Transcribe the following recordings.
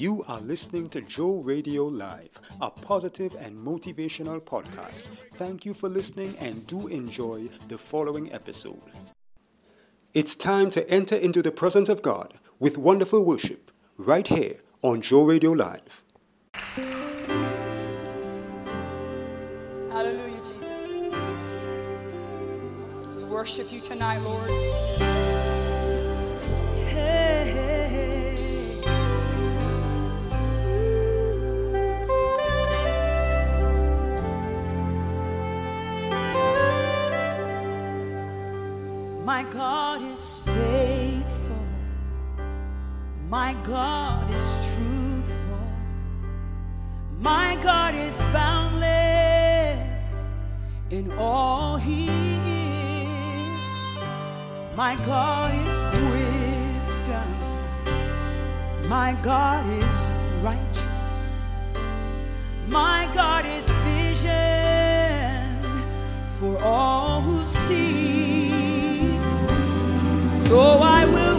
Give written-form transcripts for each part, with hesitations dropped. You are listening to Joe Radio Live, a positive and motivational podcast. Thank you for listening and do enjoy the following episode. It's time to enter into the presence of God with wonderful worship right here on Joe Radio Live. Hallelujah, Jesus. We worship you tonight, Lord. My God is faithful. My God is truthful. My God is boundless in all He is. My God is wisdom. My God is righteous. My God is vision for all who see. So I will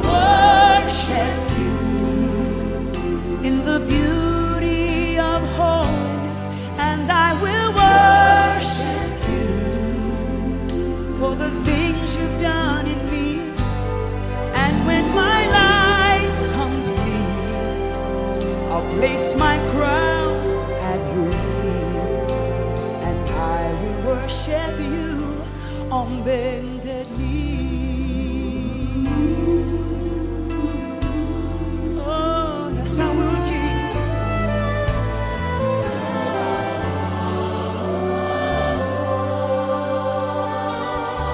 worship you in the beauty of holiness, and I will worship you for the things you've done in me. And when my life's complete, I'll place my crown at your feet, and I will worship you on bended knee. So will Jesus.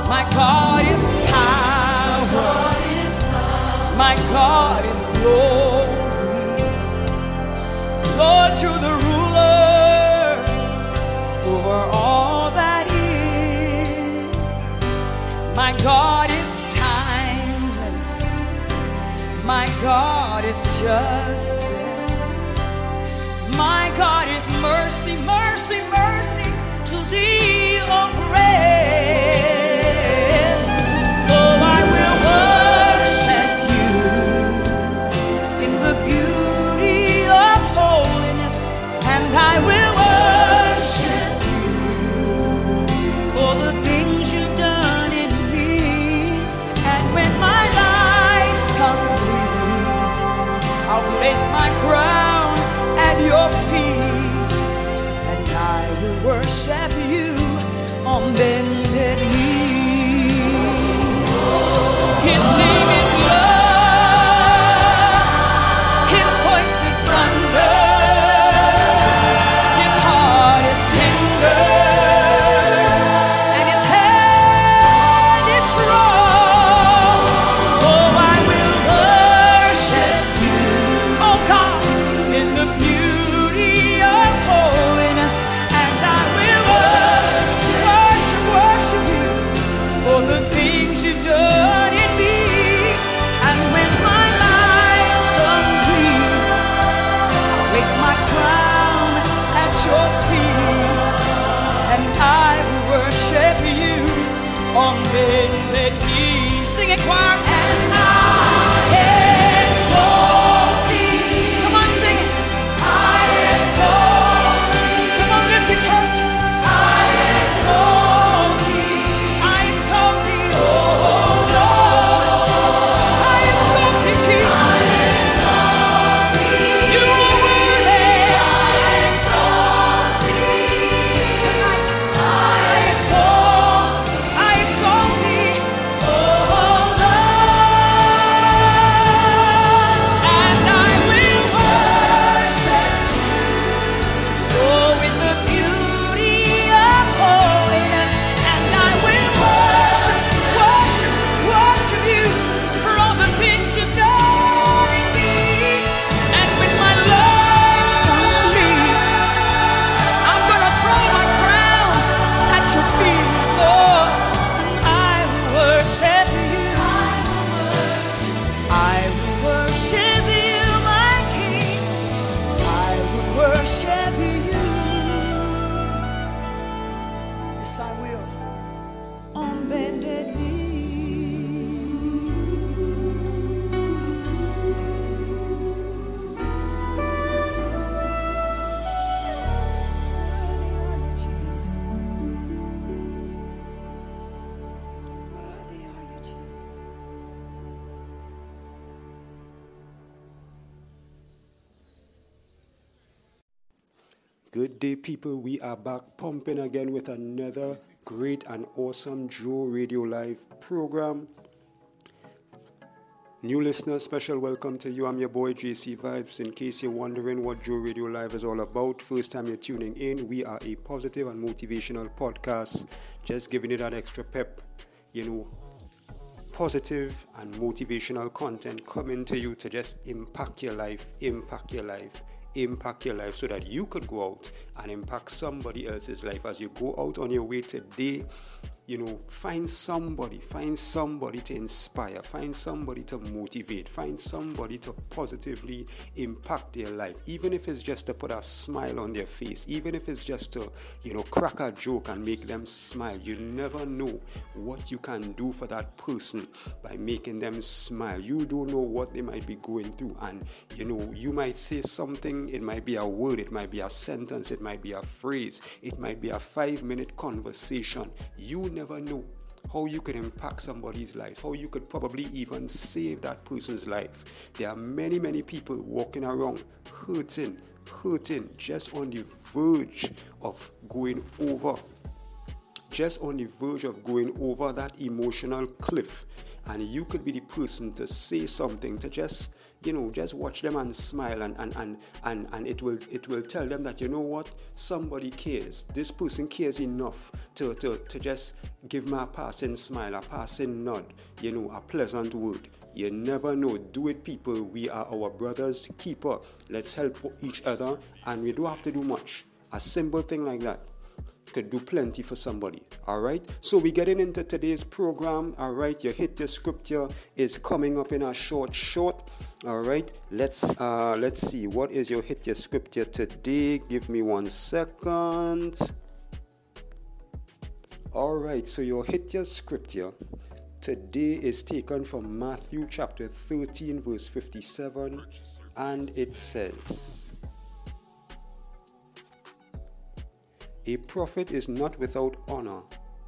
My God is power. My God is glory. Lord, you're the ruler over all that is. My God is timeless. My God is justice. My God is mercy, mercy, mercy to thee, O praise. So I will worship you in the beauty of holiness, and I will worship you for the things you've done in me. And when my life's complete, I'll place my crown at your feet, and I will worship you on bended knee. His name is love, His voice is thunder, His heart is tender, and His hand is strong. So I will worship you, oh God, in the beauty. Choir, and I exalt thee. Come on, sing it. I exalt thee. Come on, lift it, church. I exalt thee. I exalt thee. Oh Lord, I exalt thee, Jesus. I exalt thee. You are worthy. I exalt thee. Tonight, I exalt thee. I exalt thee. Oh, love. Good day, people. We are back pumping again with another great and awesome Joe Radio Live program. New listeners, special welcome to you. I'm your boy JC Vibes. In case you're wondering what Joe Radio Live is all about, first time you're tuning in, we are a positive and motivational podcast, just giving it that extra pep, Positive and motivational content coming to you to just impact your life so that you could go out and impact somebody else's life. As you go out on your way today, find somebody to inspire, find somebody to motivate, find somebody to positively impact their life, even if it's just to put a smile on their face, even if it's just to crack a joke and make them smile. You never know what you can do for that person by making them smile. You don't know what they might be going through, and you might say something. It might be a word, it might be a sentence, it might be a phrase, it might be a 5-minute conversation. You never know how you could impact somebody's life, how you could probably even save that person's life. There are many, many people walking around hurting, just on the verge of going over. Just on the verge of going over that emotional cliff. And you could be the person to say something, to just, just watch them and smile, and it will tell them that, somebody cares. This person cares enough to just give me a passing smile, a passing nod, a pleasant word. You never know. Do it, people. We are our brother's keeper. Let's help each other, and we don't have to do much. A simple thing like that could do plenty for somebody. All right, so we're getting into today's program. All right, your hit the scripture is coming up in a short. All right, let's see, what is your hit your scripture today? Give me 1 second. All right, so your hit your scripture today is taken from Matthew chapter 13 verse 57, and it says, "A prophet is not without honor,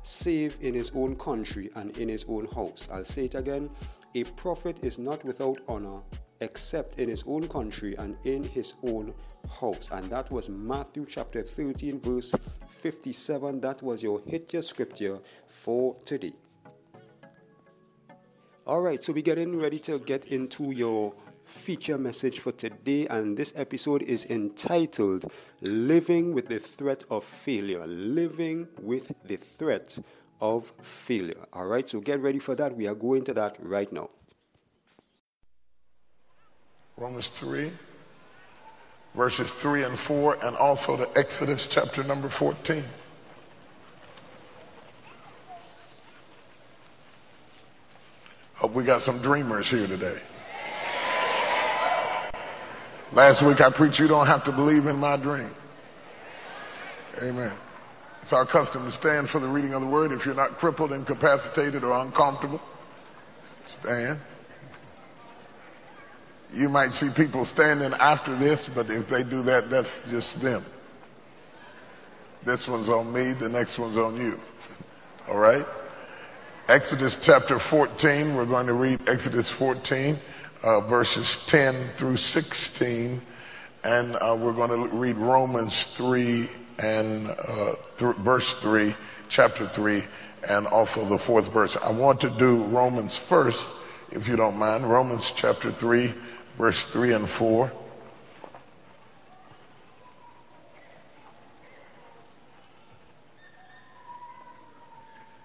save in his own country and in his own house." I'll say it again. A prophet is not without honor, except in his own country and in his own house. And that was Matthew chapter 13, verse 57. That was your hit your scripture for today. All right, so we're getting ready to get into your feature message for today, and this episode is entitled Living with the Threat of Failure. All right, so get ready for that. We are going to that right now. Romans 3 verses 3 and 4, and also to Exodus chapter number 14. Hope we got some dreamers here today. Last week I preached, you don't have to believe in my dream. Amen. It's our custom to stand for the reading of the word. If you're not crippled, incapacitated, or uncomfortable, stand. You might see people standing after this, but if they do that, that's just them. This one's on me, the next one's on you. All right? Exodus chapter 14, we're going to read Exodus 14. Verses 10 through 16, and we're going to read Romans 3 and verse 3, chapter 3, and also the fourth verse. I want to do Romans first, if you don't mind. Romans chapter 3, verse 3 and 4.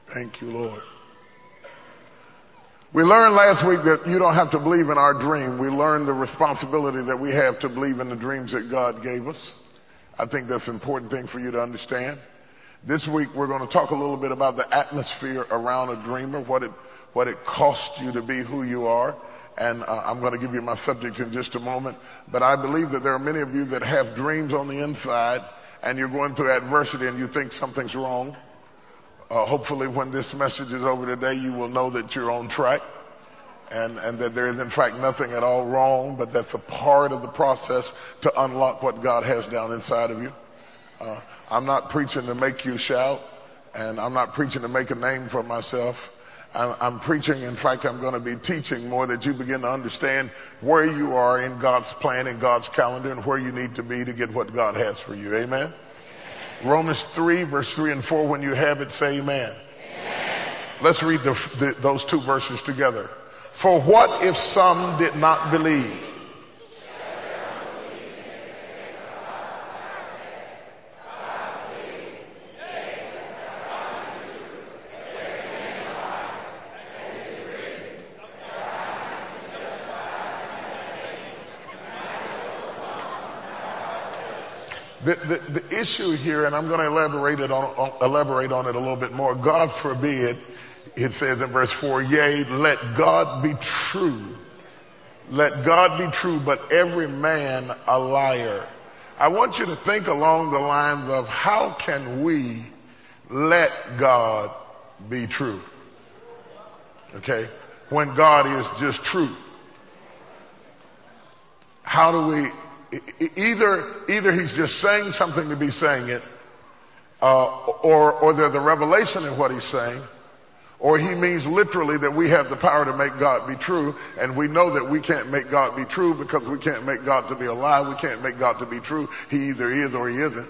Thank you, Lord. We learned last week that you don't have to believe in our dream. We learned the responsibility that we have to believe in the dreams that God gave us. I think that's an important thing for you to understand. This week we're going to talk a little bit about the atmosphere around a dreamer, what it costs you to be who you are. And I'm going to give you my subject in just a moment. But I believe that there are many of you that have dreams on the inside, and you're going through adversity and you think something's wrong. Hopefully when this message is over today, you will know that you're on track and that there is in fact nothing at all wrong, but that's a part of the process to unlock what God has down inside of you. I'm not preaching to make you shout, and I'm not preaching to make a name for myself. I'm preaching. In fact, I'm going to be teaching more, that you begin to understand where you are in God's plan and God's calendar and where you need to be to get what God has for you. Amen. Amen. Romans 3, verse 3 and 4. When you have it, say amen. Amen. Let's read those two verses together. For what if some did not believe? The issue here, and I'm going to elaborate on it a little bit more. God forbid, it says in verse 4, yea, let God be true. Let God be true, but every man a liar. I want you to think along the lines of, how can we let God be true? Okay? When God is just true. How do we... Either he's just saying something to be saying it, or there's a revelation in what he's saying, or he means literally that we have the power to make God be true, and we know that we can't make God be true because we can't make God to be a lie. We can't make God to be true. He either is or he isn't.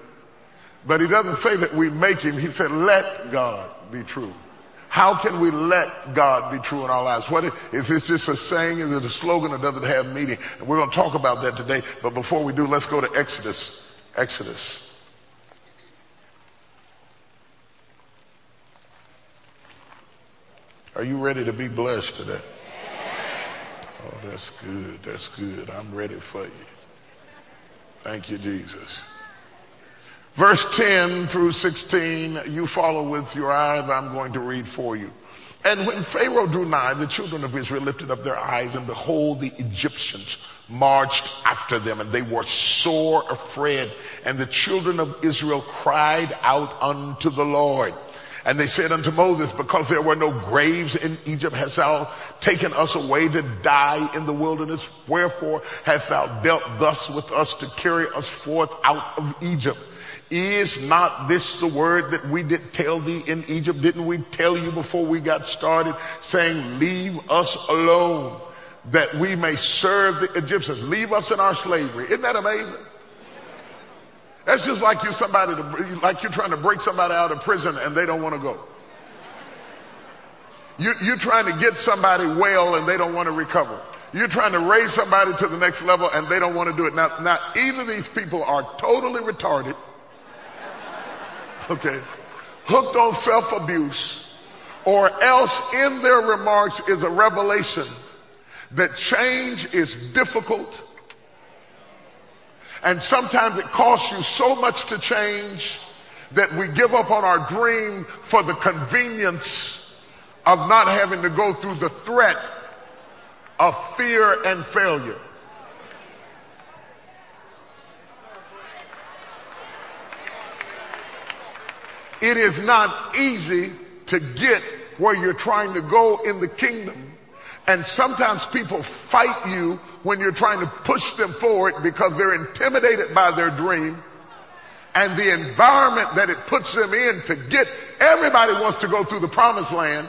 But he doesn't say that we make him. He said, let God be true. How can we let God be true in our lives? What if it's just a saying? Is it a slogan, or does it have meaning? And we're going to talk about that today. But before we do, let's go to Exodus. Exodus. Are you ready to be blessed today? Oh, that's good. That's good. I'm ready for you. Thank you, Jesus. Verse 10 through 16, you follow with your eyes. I'm going to read for you. And when Pharaoh drew nigh, the children of Israel lifted up their eyes, and behold, the Egyptians marched after them, and they were sore afraid. And the children of Israel cried out unto the Lord. And they said unto Moses, because there were no graves in Egypt, hast thou taken us away to die in the wilderness? Wherefore hast thou dealt thus with us to carry us forth out of Egypt? Is not this the word that we did tell thee in Egypt? Didn't we tell you before we got started, saying, leave us alone, that we may serve the Egyptians? Leave us in our slavery. Isn't that amazing? That's just like you're trying to break somebody out of prison and they don't want to go. You're trying to get somebody well and they don't want to recover. You're trying to raise somebody to the next level and they don't want to do it. Now either of these people are totally retarded, okay, hooked on self-abuse, or else in their remarks is a revelation that change is difficult, and sometimes it costs you so much to change that we give up on our dream for the convenience of not having to go through the threat of fear and failure. It is not easy to get where you're trying to go in the kingdom. And sometimes people fight you when you're trying to push them forward because they're intimidated by their dream and the environment that it puts them in to get. Everybody wants to go through the promised land,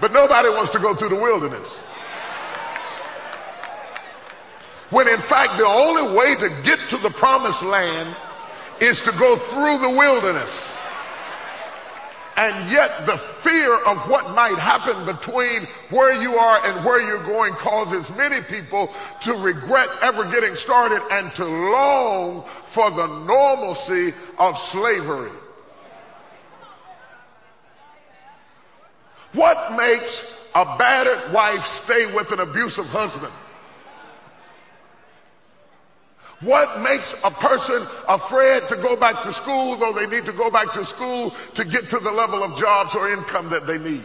but nobody wants to go through the wilderness. When in fact, the only way to get to the promised land is to go through the wilderness. And yet the fear of what might happen between where you are and where you're going causes many people to regret ever getting started and to long for the normalcy of slavery. What makes a battered wife stay with an abusive husband? What makes a person afraid to go back to school, though they need to go back to school to get to the level of jobs or income that they need?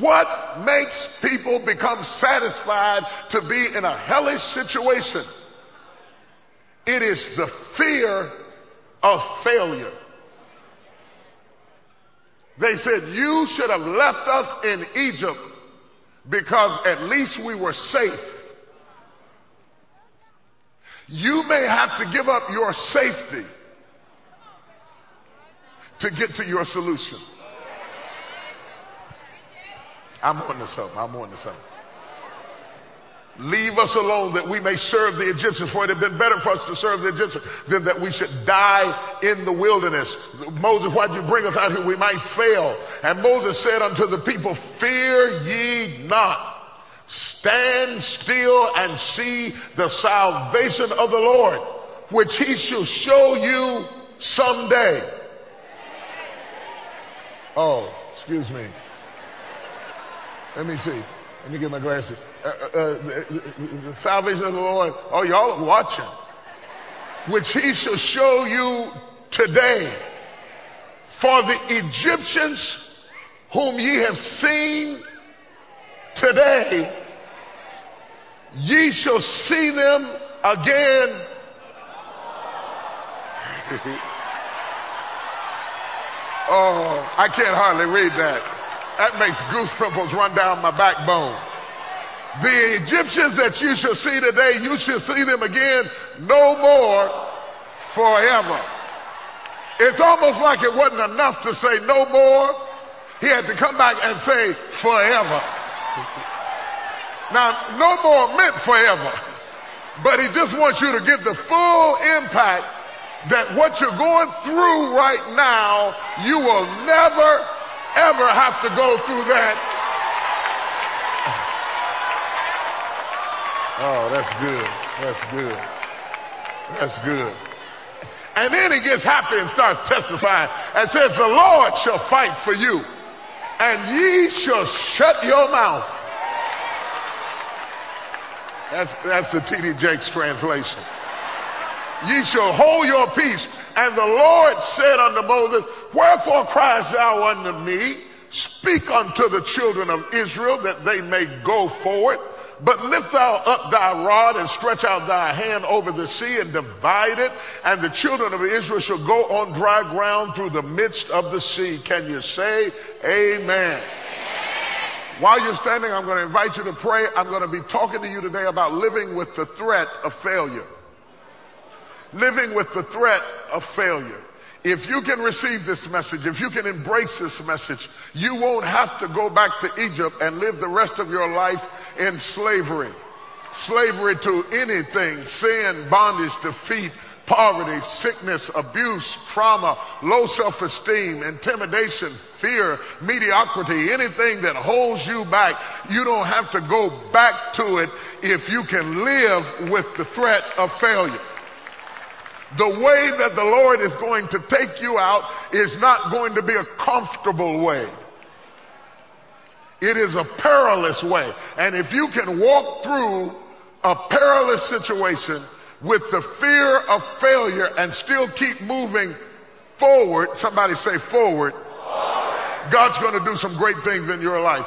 What makes people become satisfied to be in a hellish situation? It is the fear of failure. They said, you should have left us in Egypt because at least we were safe. You may have to give up your safety to get to your solution. I'm on to something. Leave us alone that we may serve the Egyptians, for it had been better for us to serve the Egyptians than that we should die in the wilderness. Moses, why'd you bring us out here? We might fail. And Moses said unto the people, fear ye not. Stand still and see the salvation of the Lord, which he shall show you someday. Oh, excuse me. Let me see. Let me get my glasses. The salvation of the Lord. Oh, y'all are watching. Which he shall show you today. For the Egyptians whom ye have seen today, ye shall see them again. Oh, I can't hardly read that. That makes goose pimples run down my backbone. The Egyptians that you shall see today, you shall see them again no more forever. It's almost like it wasn't enough to say no more. He had to come back and say forever. Now, no more meant forever, but he just wants you to get the full impact that what you're going through right now, you will never, ever have to go through that. Oh, that's good. That's good. That's good. And then he gets happy and starts testifying and says, the Lord shall fight for you, and ye shall shut your mouth. That's the T.D. Jakes translation. Ye shall hold your peace. And the Lord said unto Moses, wherefore criest thou unto me? Speak unto the children of Israel that they may go forward. But lift thou up thy rod and stretch out thy hand over the sea and divide it, and the children of Israel shall go on dry ground through the midst of the sea. Can you say amen? Amen. While you're standing, I'm going to invite you to pray. I'm going to be talking to you today about living with the threat of failure. Living with the threat of failure. If you can receive this message, if you can embrace this message, you won't have to go back to Egypt and live the rest of your life in slavery. Slavery to anything, sin, bondage, defeat, poverty, sickness, abuse, trauma, low self-esteem, intimidation, fear, mediocrity, anything that holds you back. You don't have to go back to it if you can live with the threat of failure. The way that the Lord is going to take you out is not going to be a comfortable way. It is a perilous way. And if you can walk through a perilous situation with the fear of failure and still keep moving forward, somebody say forward. God's going to do some great things in your life.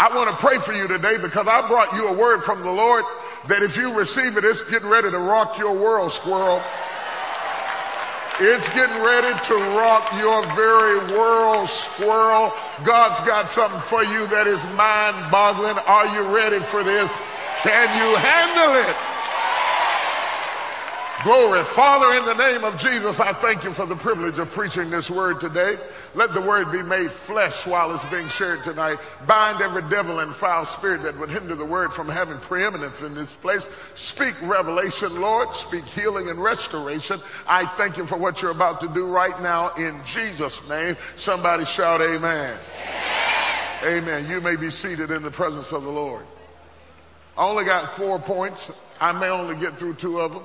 I want to pray for you today because I brought you a word from the Lord that if you receive it, it's getting ready to rock your world, squirrel. It's getting ready to rock your very world, squirrel. God's got something for you that is mind-boggling. Are you ready for this? Can you handle it? Glory. Father, in the name of Jesus, I thank you for the privilege of preaching this word today. Let the word be made flesh while it's being shared tonight. Bind every devil and foul spirit that would hinder the word from having preeminence in this place. Speak revelation, Lord. Speak healing and restoration. I thank you for what you're about to do right now in Jesus' name. Somebody shout amen. Amen. Amen. You may be seated in the presence of the Lord. I only got 4 points. I may only get through 2 of them.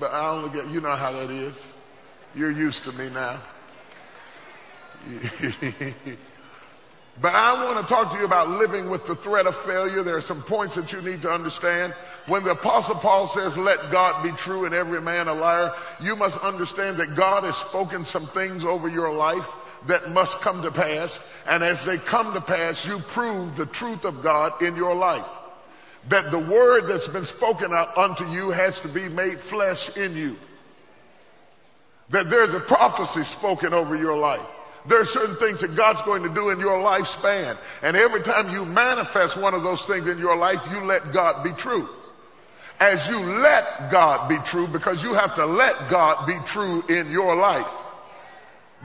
But I only get, you know how that is. You're used to me now. But I want to talk to you about living with the threat of failure. There are some points that you need to understand. When the Apostle Paul says, let God be true and every man a liar, you must understand that God has spoken some things over your life that must come to pass. And as they come to pass, you prove the truth of God in your life. That the word that's been spoken out unto you has to be made flesh in you. That there's a prophecy spoken over your life. There are certain things that God's going to do in your lifespan. And every time you manifest one of those things in your life, you let God be true. As you let God be true, because you have to let God be true in your life.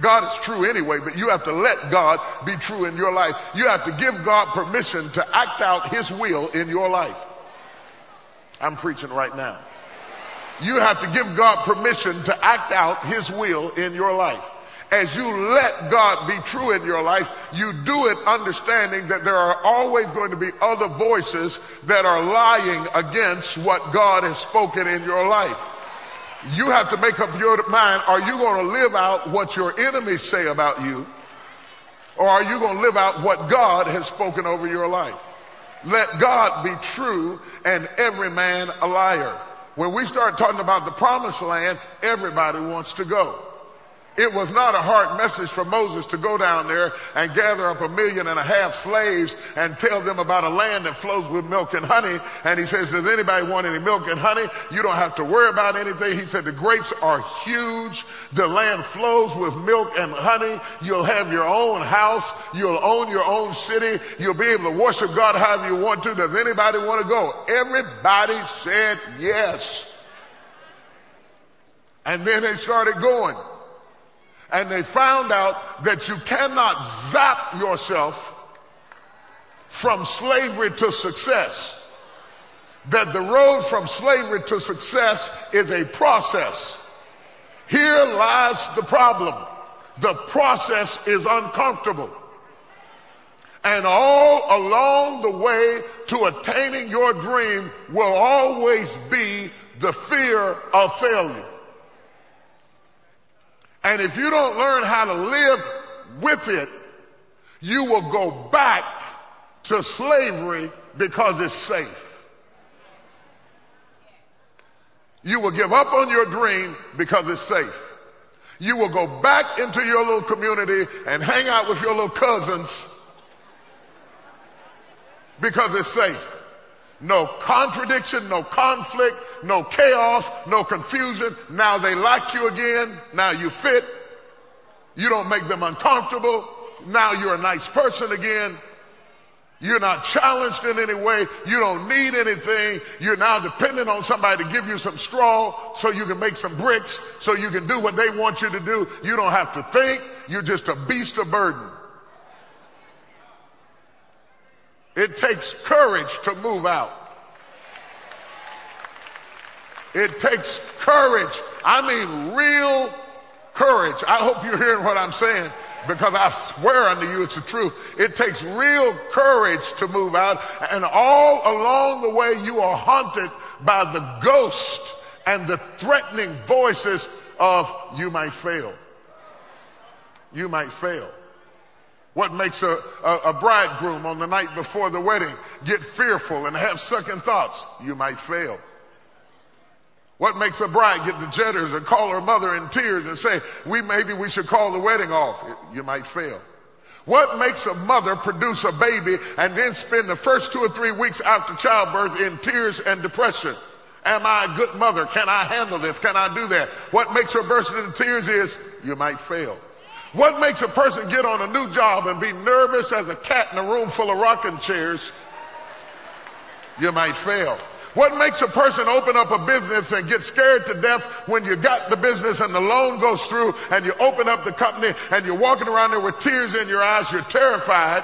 God is true anyway, but you have to let God be true in your life. You have to give God permission to act out his will in your life. I'm preaching right now. You have to give God permission to act out his will in your life. As you let God be true in your life, you do it understanding that there are always going to be other voices that are lying against what God has spoken in your life. You have to make up your mind, are you going to live out what your enemies say about you, or are you going to live out what God has spoken over your life? Let God be true and every man a liar. When we start talking about the promised land, everybody wants to go. It was not a hard message for Moses to go down there and gather up 1.5 million slaves and tell them about a land that flows with milk and honey. And he says, does anybody want any milk and honey? You don't have to worry about anything. He said, the grapes are huge. The land flows with milk and honey. You'll have your own house. You'll own your own city. You'll be able to worship God however you want to. Does anybody want to go? Everybody said yes. And then they started going. And they found out that you cannot zap yourself from slavery to success. That the road from slavery to success is a process. Here lies the problem. The process is uncomfortable. And all along the way to attaining your dream will always be the fear of failure. And if you don't learn how to live with it, you will go back to slavery because it's safe. You will give up on your dream because it's safe. You will go back into your little community and hang out with your little cousins because it's safe. No contradiction, no conflict, no chaos, no confusion. Now they like you again. Now you fit. You don't make them uncomfortable. Now you're a nice person again. You're not challenged in any way. You don't need anything. You're now dependent on somebody to give you some straw so you can make some bricks, so you can do what they want you to do. You don't have to think. You're just a beast of burden. It takes courage to move out. It takes courage. I mean real courage. I hope you're hearing what I'm saying, because I swear unto you it's the truth. It takes real courage to move out. And all along the way you are haunted by the ghost and the threatening voices of you might fail. You might fail. What makes a bridegroom on the night before the wedding get fearful and have second thoughts? You might fail. What makes a bride get the jitters and call her mother in tears and say, maybe we should call the wedding off? You might fail. What makes a mother produce a baby and then spend the first 2 or 3 weeks after childbirth in tears and depression? Am I a good mother? Can I handle this? Can I do that? What makes her burst into tears is, you might fail. What makes a person get on a new job and be nervous as a cat in a room full of rocking chairs? You might fail. What makes a person open up a business and get scared to death when you got the business and the loan goes through and you open up the company and you're walking around there with tears in your eyes, you're terrified?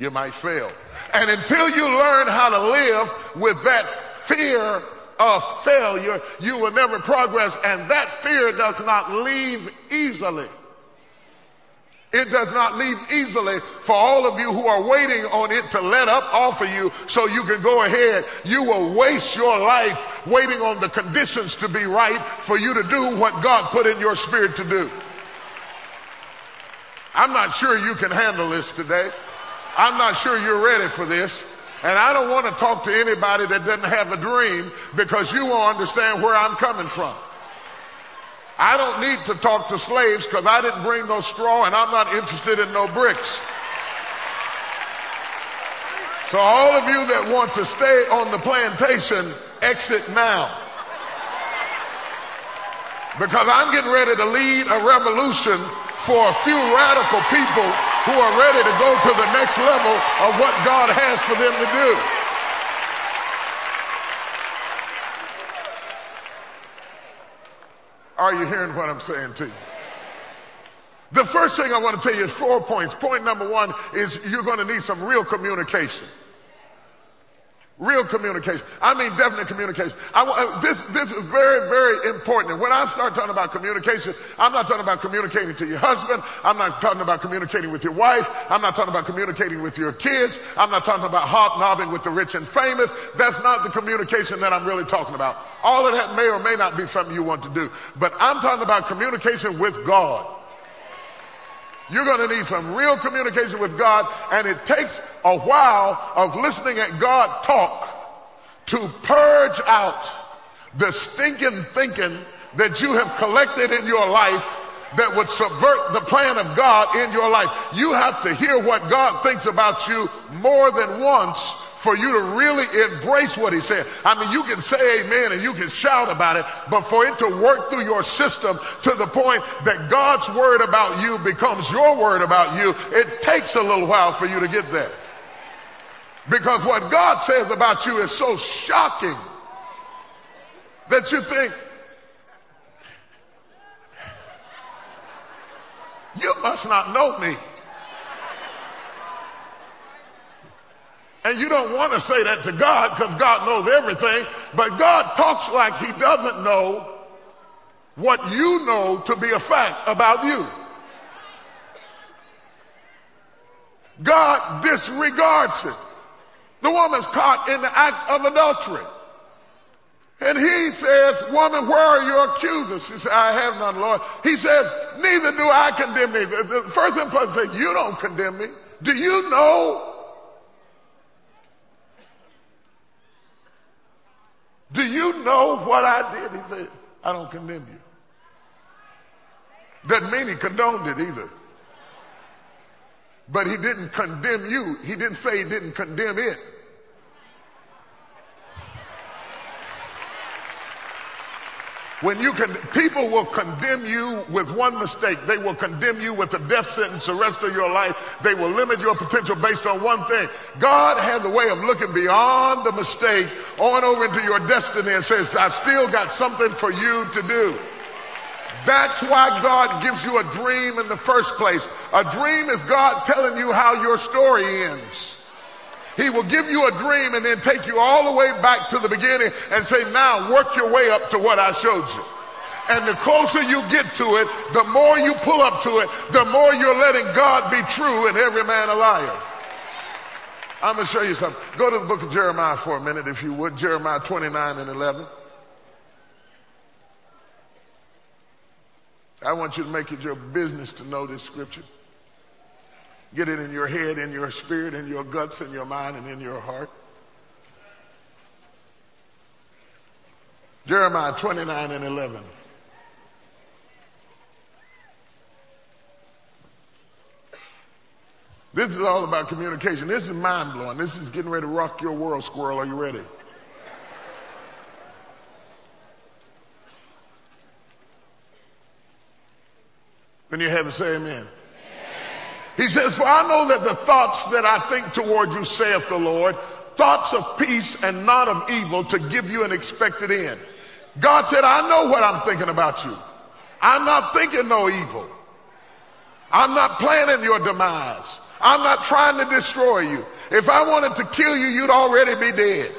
You might fail. And until you learn how to live with that fear of failure, you will never progress. And that fear does not leave easily. It does not leave easily. For all of you who are waiting on it to let up off of you so you can go ahead, you will waste your life waiting on the conditions to be right for you to do what God put in your spirit to do. I'm not sure you can handle this today. I'm not sure you're ready for this. And I don't want to talk to anybody that doesn't have a dream, because you won't understand where I'm coming from. I don't need to talk to slaves because I didn't bring no straw and I'm not interested in no bricks. So all of you that want to stay on the plantation, exit now. Because I'm getting ready to lead a revolution for a few radical people who are ready to go to the next level of what God has for them to do. Are you hearing what I'm saying to you? The first thing I want to tell you is 4 points. Point number one is you're going to need some real communication. Real communication. I mean definite communication. This is very, very important. And when I start talking about communication, I'm not talking about communicating to your husband. I'm not talking about communicating with your wife. I'm not talking about communicating with your kids. I'm not talking about hobnobbing with the rich and famous. That's not the communication that I'm really talking about. All of that may or may not be something you want to do. But I'm talking about communication with God. You're going to need some real communication with God, and it takes a while of listening at God talk to purge out the stinking thinking that you have collected in your life that would subvert the plan of God in your life. You have to hear what God thinks about you more than once for you to really embrace what he said. I mean, you can say amen and you can shout about it, but for it to work through your system to the point that God's word about you becomes your word about you, it takes a little while for you to get there. Because what God says about you is so shocking that you think, you must not know me. And you don't want to say that to God because God knows everything, but God talks like he doesn't know what you know to be a fact about you. God disregards it. The woman's caught in the act of adultery. And he says, woman, where are your accusers? She said, I have none, Lord. He says, neither do I condemn thee. The first impulse says, you don't condemn me. Do you know? Do you know what I did? He said, I don't condemn you. Doesn't mean he condoned it either. But he didn't condemn you. He didn't say he didn't condemn it. When you can, people will condemn you with one mistake. They will condemn you with a death sentence the rest of your life. They will limit your potential based on one thing. God has a way of looking beyond the mistake on over into your destiny and says, I've still got something for you to do. That's why God gives you a dream in the first place. A dream is God telling you how your story ends. He will give you a dream and then take you all the way back to the beginning and say, now work your way up to what I showed you. And the closer you get to it, the more you pull up to it, the more you're letting God be true and every man a liar. I'm going to show you something. Go to the book of Jeremiah for a minute, if you would. Jeremiah 29 and 11. I want you to make it your business to know this scripture. Get it in your head, in your spirit, in your guts, in your mind, and in your heart. Jeremiah 29 and 11. This is all about communication. This is mind-blowing. This is getting ready to rock your world, squirrel. Are you ready? Then you have to say amen. He says, for I know that the thoughts that I think toward you, saith the Lord, thoughts of peace and not of evil, to give you an expected end. God said, I know what I'm thinking about you. I'm not thinking no evil. I'm not planning your demise. I'm not trying to destroy you. If I wanted to kill you, you'd already be dead.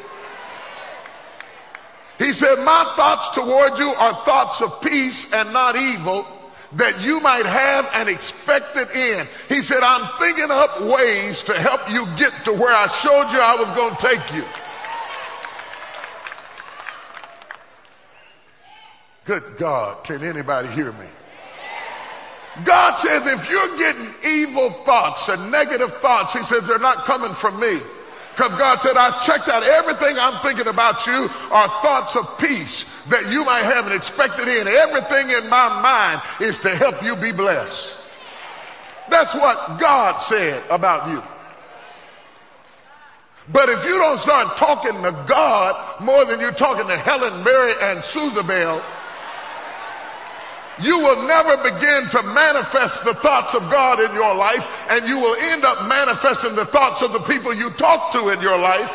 He said, my thoughts toward you are thoughts of peace and not evil, that you might have an expected end. He said, I'm thinking up ways to help you get to where I showed you I was going to take you. Good God, can anybody hear me? God says, if you're getting evil thoughts and negative thoughts, he says, they're not coming from me. Because God said, I checked out everything I'm thinking about you are thoughts of peace that you might have an expected end. Everything in my mind is to help you be blessed. That's what God said about you. But if you don't start talking to God more than you're talking to Helen, Mary, and Suzabel, you will never begin to manifest the thoughts of God in your life, and you will end up manifesting the thoughts of the people you talk to in your life.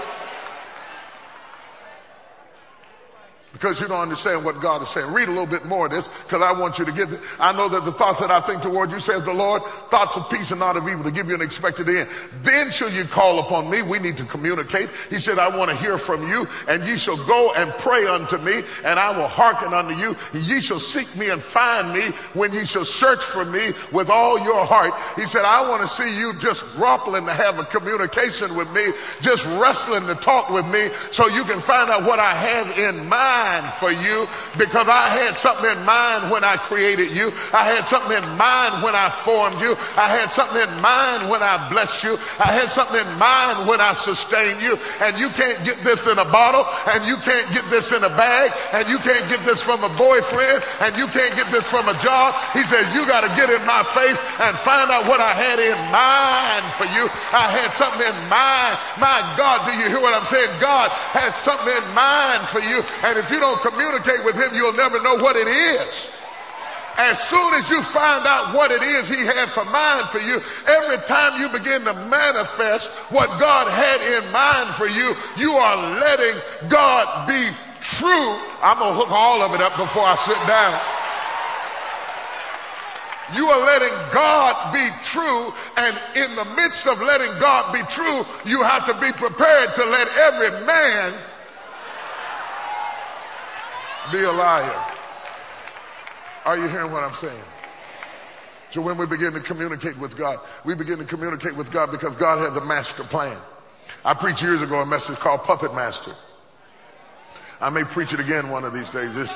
because you don't understand what God is saying. Read a little bit more of this, because I want you to get it. I know that the thoughts that I think toward you, says the Lord, thoughts of peace and not of evil, to give you an expected end. Then shall you call upon me. We need to communicate. He said, I want to hear from you, and ye shall go and pray unto me, and I will hearken unto you. Ye shall seek me and find me when ye shall search for me with all your heart. He said, I want to see you just grappling to have a communication with me, just wrestling to talk with me, so you can find out what I have in mind for you, because I had something in mind when I created you. I had something in mind when I formed you. I had something in mind when I blessed you. I had something in mind when I sustained you. And you can't get this in a bottle, and you can't get this in a bag, and you can't get this from a boyfriend, and you can't get this from a job. He says, you got to get in my face and find out what I had in mind for you. I had something in mind. My God, do you hear what I'm saying? God has something in mind for you, and if you don't communicate with him, you'll never know what it is. As soon as you find out what it is he had for mind for you, every time you begin to manifest what God had in mind for you, you are letting God be true. I'm going to hook all of it up before I sit down. You are letting God be true, and in the midst of letting God be true, you have to be prepared to let every man be a liar. Are you hearing what I'm saying? So when we begin to communicate with God, we begin to communicate with God because God has a master plan. I preached years ago a message called Puppet Master. I may preach it again one of these days. It's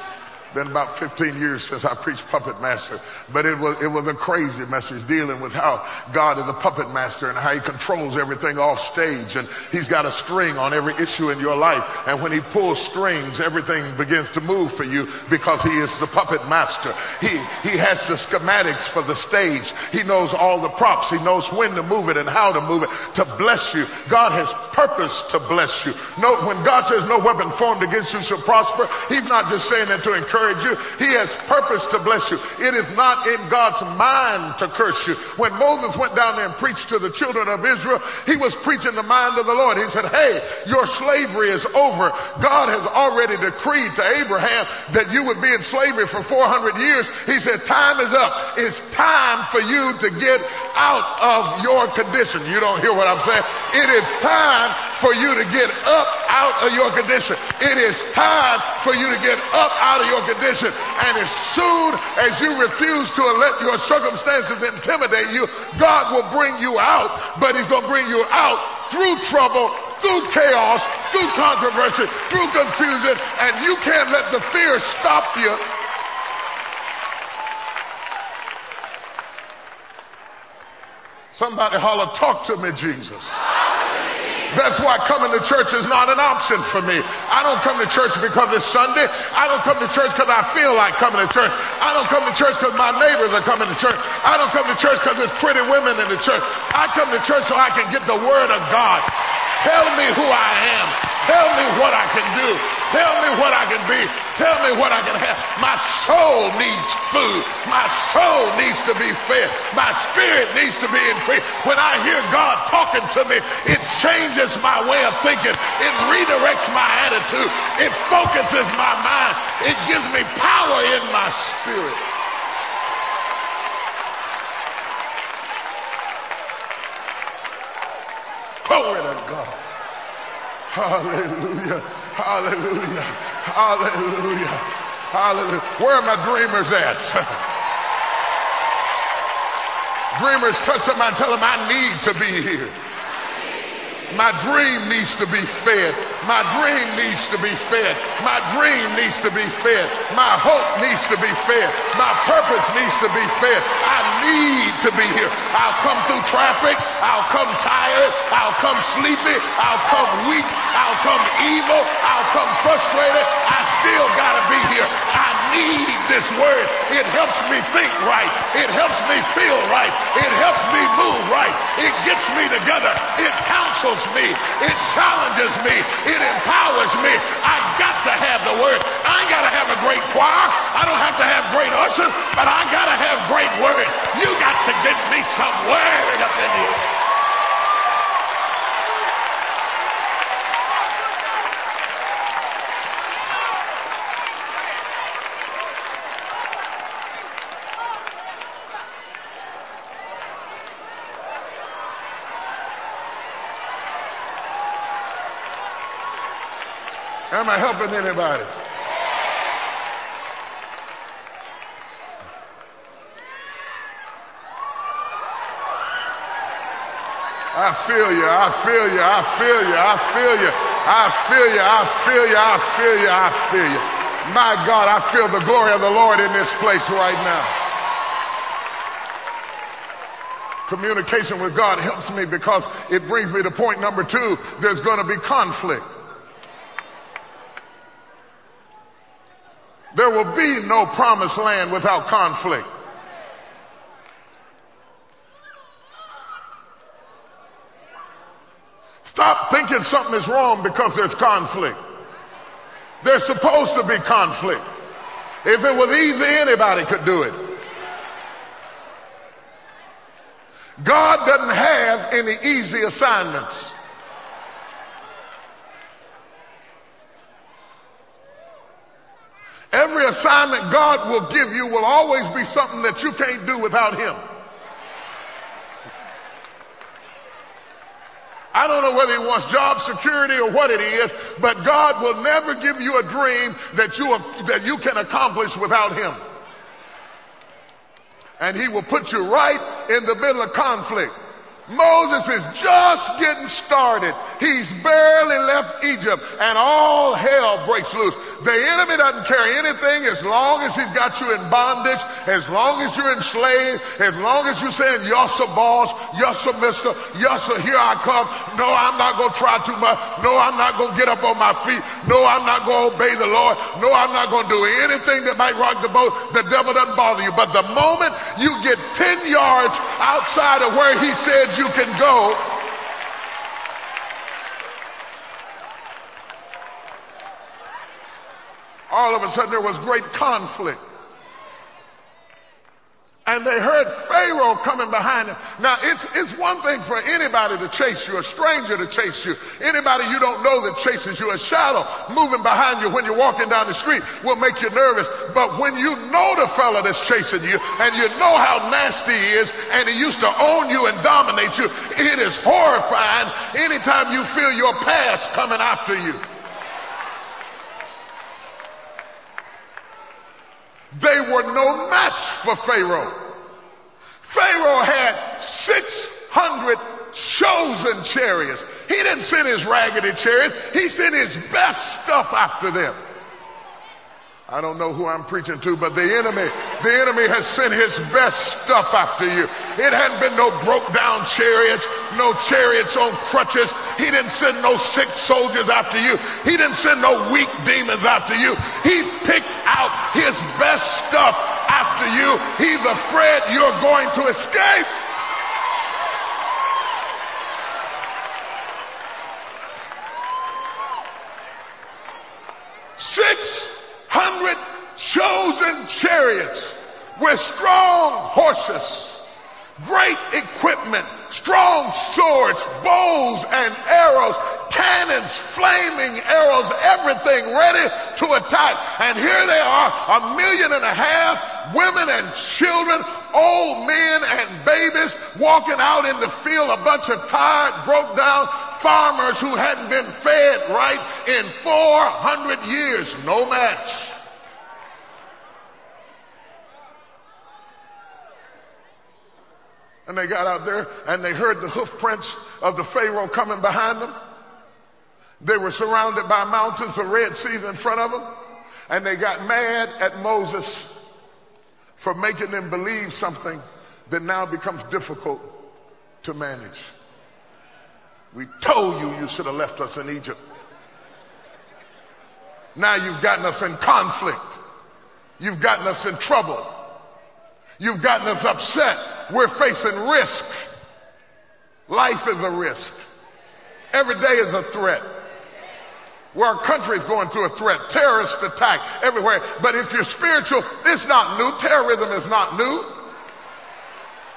been about 15 years since I preached Puppet Master, but it was a crazy message dealing with how God is a puppet master and how he controls everything off stage, and he's got a string on every issue in your life, and when he pulls strings, everything begins to move for you because he is the puppet master. He has the schematics for the stage. He knows all the props. He knows when to move it and how to move it to bless you. God has purpose to bless you. No, when God says no weapon formed against you shall prosper, he's not just saying that to encourage you. He has purpose to bless you. It is not in God's mind to curse you. When Moses went down there and preached to the children of Israel, he was preaching the mind of the Lord. He said, hey, your slavery is over. God has already decreed to Abraham that you would be in slavery for 400 years. He said, time is up. It's time for you to get out of your condition. You don't hear what I'm saying? It is time for you to get up out of your condition. It is time for you to get up out of your condition. And as soon as you refuse to let your circumstances intimidate you, God will bring you out, but he's going to bring you out through trouble, through chaos, through controversy, through confusion, and you can't let the fear stop you. Somebody holler, talk to me, Jesus. That's why coming to church is not an option for me. I don't come to church because it's Sunday. I don't come to church because I feel like coming to church. I don't come to church because my neighbors are coming to church. I don't come to church because there's pretty women in the church. I come to church so I can get the word of God. Tell me who I am. Tell me what I can do. Tell me what I can be. Tell me what I can have. My soul needs food. My soul needs to be fed. My spirit needs to be increased. When I hear God talking to me, it changes my way of thinking. It redirects my attitude. It focuses my mind. It gives me power in my spirit. Glory to God. Hallelujah. Hallelujah. Hallelujah. Hallelujah. Where are my dreamers at? Dreamers, touch somebody and tell them, I need to be here. My dream needs to be fed. My dream needs to be fed. My dream needs to be fed. My hope needs to be fed. My purpose needs to be fed. I need to be here. I'll come through traffic. I'll come tired. I'll come sleepy. I'll come weak. I'll come evil. I'll come frustrated. I still gotta be here. I need this word. It helps me think right. It helps me feel right. It helps me move right. It gets me together. It counsels me. It challenges me. It empowers me. I got to have the word. I ain't got to have a great choir. I don't have to have great ushers, but I got to have great word. You got to get me some word up in here. Am I helping anybody? I feel you, I feel you, I feel you, I feel you, I feel you, I feel you, I feel you, I feel you. My God, I feel the glory of the Lord in this place right now. Communication with God helps me because it brings me to point number two. There's going to be conflict. There will be no promised land without conflict. Stop thinking something is wrong because there's conflict. There's supposed to be conflict. If it was easy, anybody could do it. God doesn't have any easy assignments. Every assignment God will give you will always be something that you can't do without Him. I don't know whether He wants job security or what it is, but God will never give you a dream that you can accomplish without Him. And He will put you right in the middle of conflict. Moses is just getting started. He's barely left Egypt, and all hell breaks loose. The enemy doesn't carry anything as long as he's got you in bondage, as long as you're enslaved, as long as you're saying, "You're so boss, you're so mister, you're so here I come. No, I'm not going to try too much. No, I'm not going to get up on my feet. No, I'm not going to obey the Lord. No, I'm not going to do anything that might rock the boat." The devil doesn't bother you. But the moment you get 10 yards outside of where he said you can go, all of a sudden there was great conflict. And they heard Pharaoh coming behind them. Now, it's one thing for anybody to chase you, a stranger to chase you, anybody you don't know that chases you. A shadow moving behind you when you're walking down the street will make you nervous. But when you know the fella that's chasing you, and you know how nasty he is, and he used to own you and dominate you, it is horrifying anytime you feel your past coming after you. They were no match for Pharaoh. Pharaoh had 600 chosen chariots. He didn't send his raggedy chariots. He sent his best stuff after them. I don't know who I'm preaching to, but the enemy has sent his best stuff after you. It hadn't been no broke down chariots, no chariots on crutches. He didn't send no sick soldiers after you. He didn't send no weak demons after you. He picked out his best stuff after you. He's afraid you're going to escape. Chosen chariots with strong horses, great equipment, strong swords, bows and arrows, cannons, flaming arrows, everything ready to attack. And here they are, 1.5 million women and children, old men and babies walking out in the field, a bunch of tired, broke down farmers who hadn't been fed right in 400 years. No match. And they got out there and they heard the hoof prints of the Pharaoh coming behind them. They were surrounded by mountains, the Red Sea's in front of them. And they got mad at Moses for making them believe something that now becomes difficult to manage. "We told you you should have left us in Egypt. Now you've gotten us in conflict. You've gotten us in trouble. You've gotten us upset. We're facing risk. Life is a risk. Every day is a threat. Well, our country is going through a threat. Terrorist attack everywhere. But if you're spiritual, it's not new. Terrorism is not new.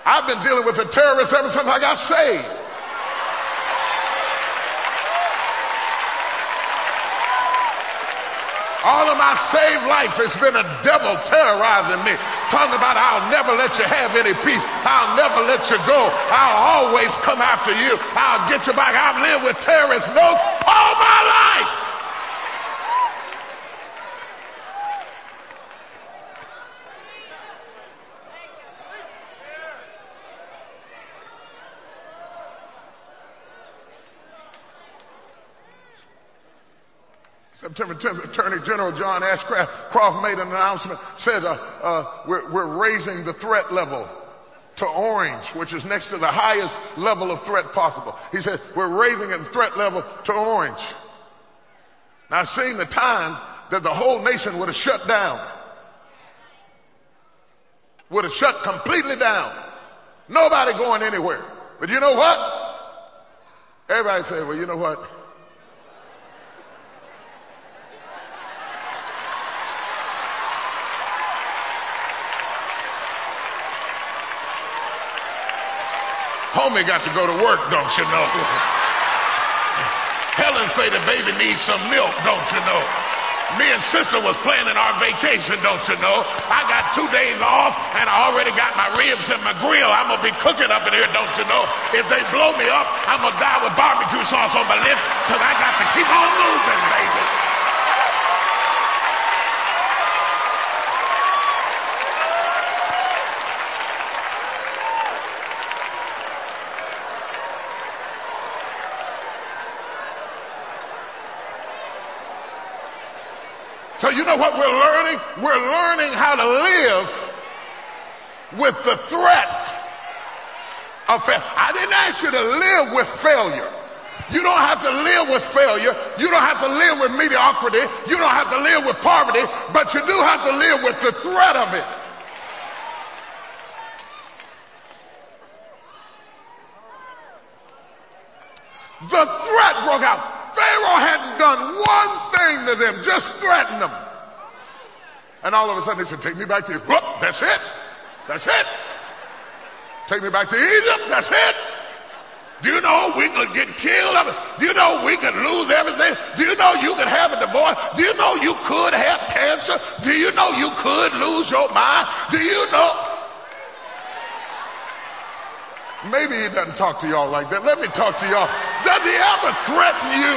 I've been dealing with a terrorist ever since I got saved. All of my saved life has been a devil terrorizing me, talking about, "I'll never let you have any peace. I'll never let you go. I'll always come after you. I'll get you back." I've lived with terrorists all my life. Attorney General John Ashcroft made an announcement, said we're raising the threat level to orange, which is next to the highest level of threat possible. He said, we're raising the threat level to orange. Now, seeing the time that the whole nation would have shut down, would have shut completely down. Nobody going anywhere. But you know what? Everybody said, well, you know what? Homie got to go to work, don't you know? Helen say the baby needs some milk, don't you know? Me and sister was planning our vacation, don't you know? I got 2 days off, and I already got my ribs and my grill. I'm going to be cooking up in here, don't you know? If they blow me up, I'm going to die with barbecue sauce on my lips, because I got to keep on moving, baby. So you know what we're learning? We're learning how to live with the threat of failure. I didn't ask you to live with failure. You don't have to live with failure. You don't have to live with mediocrity. You don't have to live with poverty, but you do have to live with the threat of it. The threat broke out. Pharaoh hadn't done one thing to them, just threatened them. And all of a sudden they said, take me back to Egypt. That's it. That's it. Take me back to Egypt. That's it. Do you know we could get killed? Do you know we could lose everything? Do you know you could have a divorce? Do you know you could have cancer? Do you know you could lose your mind? Do you know? Maybe he doesn't talk to y'all like that. Let me talk to y'all. Does he ever threaten you?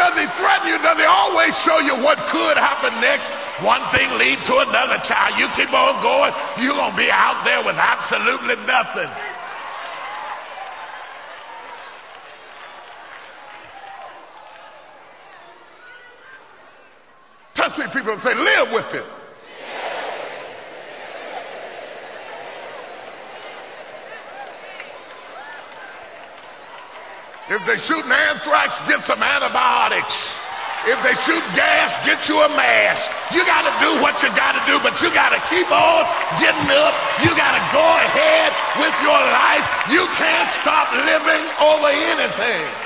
Does he threaten you? Does he always show you what could happen next? One thing lead to another, child. You keep on going, you're going to be out there with absolutely nothing. Touch me, people, and say, live with it. If they shoot an anthrax, get some antibiotics. If they shoot gas, get you a mask. You got to do what you got to do, but you got to keep on getting up. You got to go ahead with your life. You can't stop living over anything.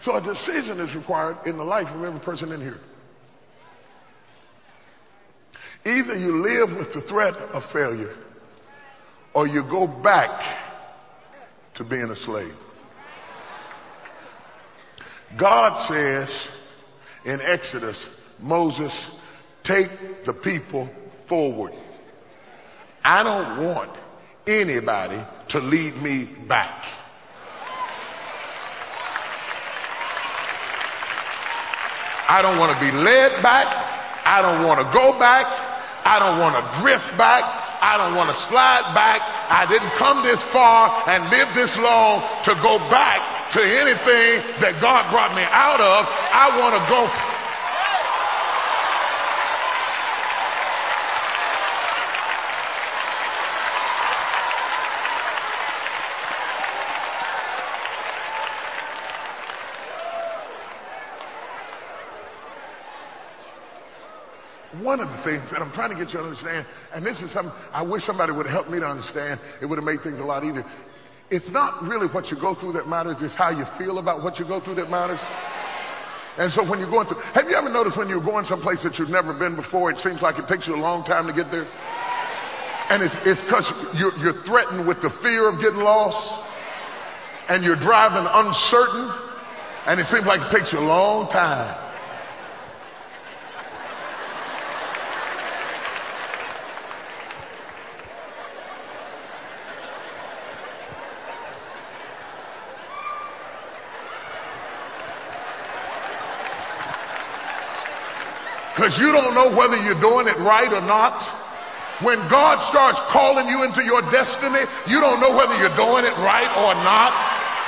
So a decision is required in the life of every person in here. Either you live with the threat of failure, or you go back to being a slave. God says in Exodus, Moses, take the people forward. I don't want anybody to lead me back. I don't want to be led back. I don't want to go back. I don't want to drift back. I don't want to slide back. I didn't come this far and live this long to go back to anything that God brought me out of. I want to go. One of the things that I'm trying to get you to understand, and this is something I wish somebody would help me to understand, it would have made things a lot easier. It's not really what you go through that matters, it's how you feel about what you go through that matters. And so when you're going through, have you ever noticed when you're going someplace that you've never been before, it seems like it takes you a long time to get there? And it's because you're threatened with the fear of getting lost, and you're driving uncertain, and it seems like it takes you a long time. because you don't know whether you're doing it right or not. When God starts calling you into your destiny, you don't know whether you're doing it right or not.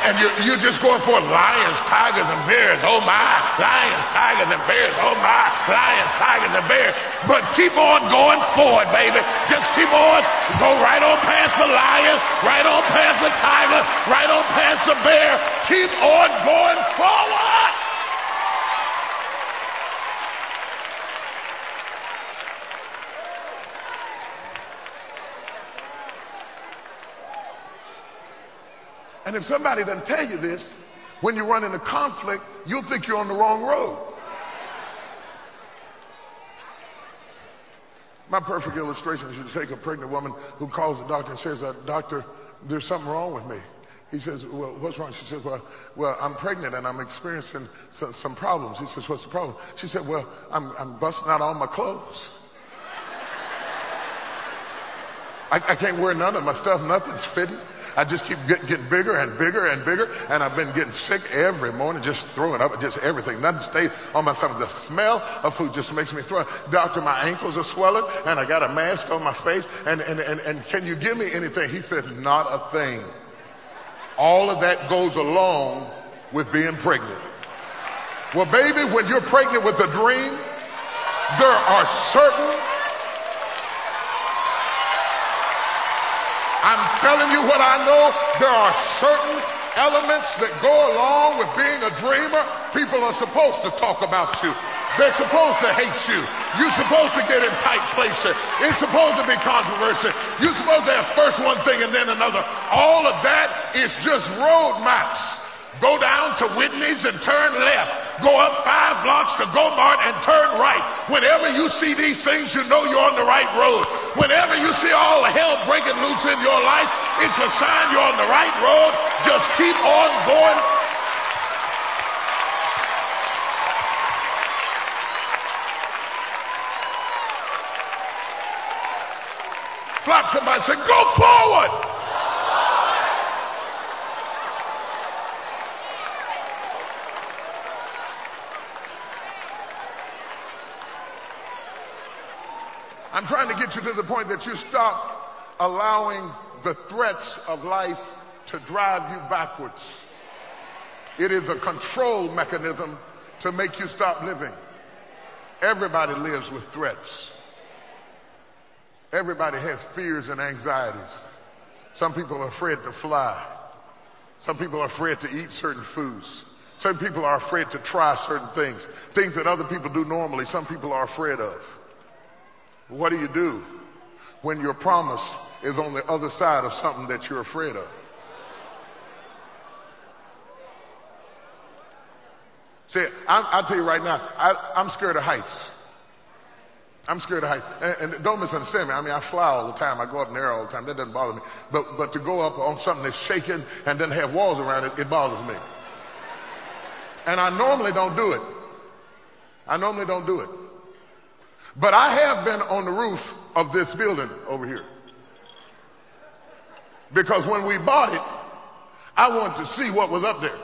And you're just going for lions, tigers, and bears. Oh my, lions, tigers, and bears. Oh my, lions, tigers, and bears. But keep on going forward, baby. Just keep on. Go right on past the lion, right on past the tiger, right on past the bear. Keep on going forward. And if somebody doesn't tell you this, when you run into conflict, you'll think you're on the wrong road. My perfect illustration is you take a pregnant woman who calls the doctor and says, "Doctor, there's something wrong with me." He says, "Well, what's wrong?" She says, well, I'm pregnant and I'm experiencing some problems." He says, "What's the problem?" She said, "Well, I'm busting out all my clothes. I can't wear none of my stuff. Nothing's fitting. I just keep getting bigger and bigger and bigger, and I've been getting sick every morning, just throwing up, just everything. Nothing stays on my stomach. The smell of food just makes me throw up. Doctor, my ankles are swelling, and I got a mask on my face, and can you give me anything?" He said, "Not a thing." All of that goes along with being pregnant. Well, baby, when you're pregnant with a dream, there are certain... I'm telling you what I know. There are certain elements that go along with being a dreamer. People are supposed to talk about you. They're supposed to hate you. You're supposed to get in tight places. It's supposed to be controversy. You're supposed to have first one thing and then another. All of that is just road maps. Go down to Whitney's and turn left. Go up 5 blocks to Go-Mart and turn right. Whenever you see these things, you know you're on the right road. Whenever you see all the hell breaking loose in your life, it's a sign you're on the right road. Just keep on going. Slap somebody and say, "Go forward." I'm trying to get you to the point that you stop allowing the threats of life to drive you backwards. It is a control mechanism to make you stop living. Everybody lives with threats. Everybody has fears and anxieties. Some people are afraid to fly. Some people are afraid to eat certain foods. Some people are afraid to try certain things. Things that other people do normally, some people are afraid of. What do you do when your promise is on the other side of something that you're afraid of? See, I'll tell you right now, I'm scared of heights. I'm scared of heights. And don't misunderstand me. I mean, I fly all the time. I go up in the air all the time. That doesn't bother me. But to go up on something that's shaking and doesn't have walls around it, it bothers me. And I normally don't do it. I normally don't do it. But I have been on the roof of this building over here. Because when we bought it, I wanted to see what was up there.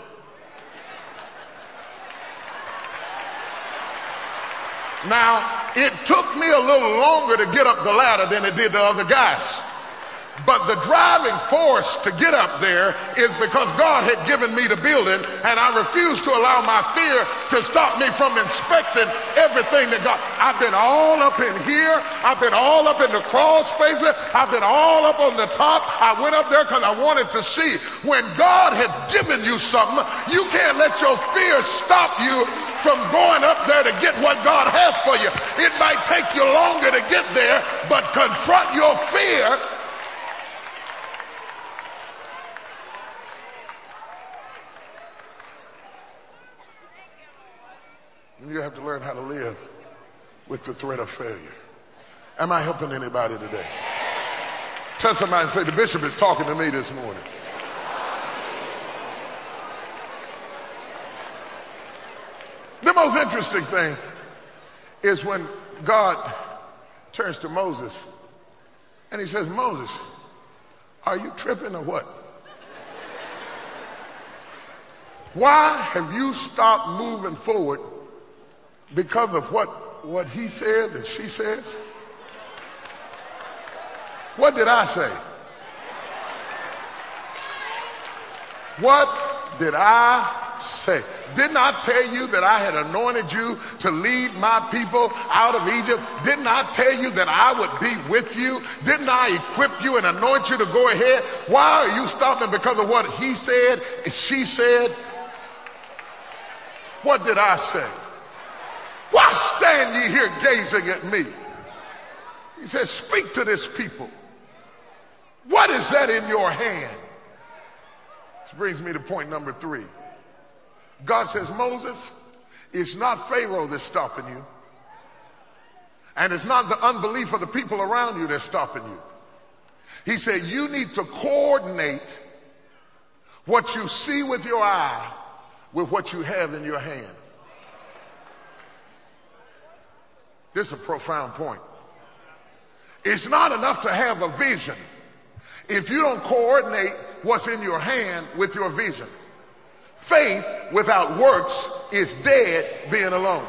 Now, it took me a little longer to get up the ladder than it did the other guys. But the driving force to get up there is because God had given me the building, and I refused to allow my fear to stop me from inspecting everything that God... I've been all up in here. I've been all up in the crawl spaces. I've been all up on the top. I went up there because I wanted to see. When God has given you something, you can't let your fear stop you from going up there to get what God has for you. It might take you longer to get there, but confront your fear... You have to learn how to live with the threat of failure. Am I helping anybody today? Tell somebody and say, "The bishop is talking to me this morning." The most interesting thing is when God turns to Moses and he says, "Moses, are you tripping or what? Why have you stopped moving forward because of what what he says and she says? What did I say? What did I say? Didn't I tell you that I had anointed you to lead my people out of Egypt? Didn't I tell you that I would be with you? Didn't I equip you and anoint you to go ahead? Why are you stopping because of what he said, she said? What did I say? Why stand ye here gazing at me? He says, speak to this people. What is that in your hand? Which brings me to point number 3. God says, Moses, it's not Pharaoh that's stopping you. And it's not the unbelief of the people around you that's stopping you. He said, you need to coordinate what you see with your eye with what you have in your hand. This is a profound point. It's not enough to have a vision if you don't coordinate what's in your hand with your vision. Faith without works is dead being alone.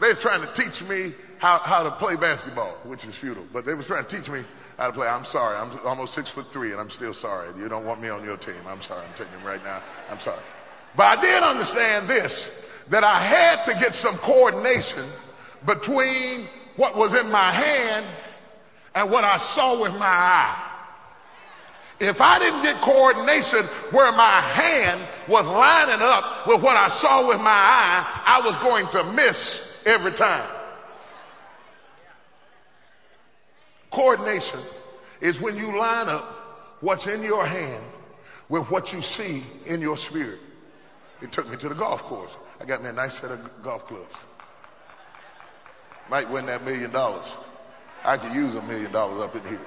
They was trying to teach me how to play basketball, which is futile, but they was trying to teach me how to play. I'm sorry, I'm almost 6'3" and I'm still sorry. You don't want me on your team. I'm sorry, I'm taking them right now. I'm sorry. But I did understand this, that I had to get some coordination between what was in my hand and what I saw with my eye. If I didn't get coordination where my hand was lining up with what I saw with my eye, I was going to miss every time. Coordination is when you line up what's in your hand with what you see in your spirit. It took me to the golf course. I got me a nice set of golf clubs. Might win that $1 million. I could use $1 million up in here.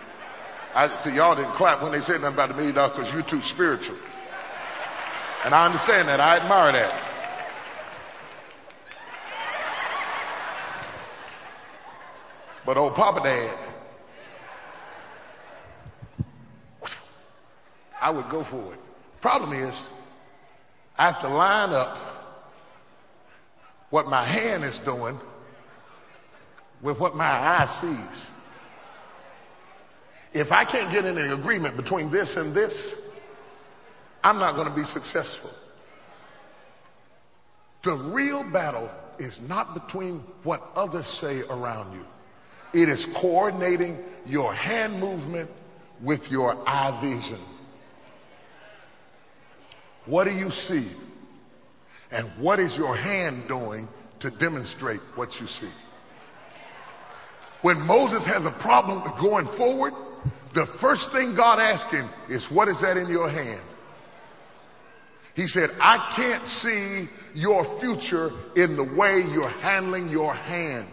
I see y'all didn't clap when they said nothing about $1 million because you're too spiritual. And I understand that. I admire that. But old Papa Dad, I would go for it. Problem is, I have to line up what my hand is doing with what my eye sees. If I can't get in an agreement between this and this, I'm not going to be successful. The real battle is not between what others say around you. It is coordinating your hand movement with your eye vision. What do you see? And what is your hand doing to demonstrate what you see? When Moses has a problem with going forward, the first thing God asked him is, what is that in your hand? He said, I can't see your future in the way you're handling your hand.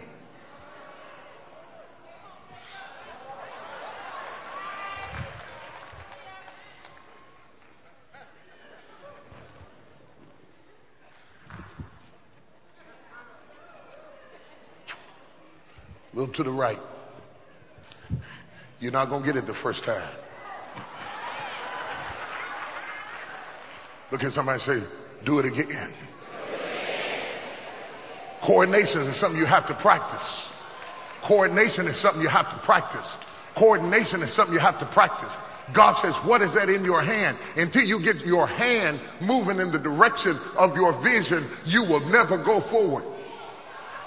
A little to the right. You're not going to get it the first time. Look at somebody and say, do it again. Coordination is something you have to practice. Coordination is something you have to practice. Coordination is something you have to practice. God says, what is that in your hand? Until you get your hand moving in the direction of your vision, you will never go forward.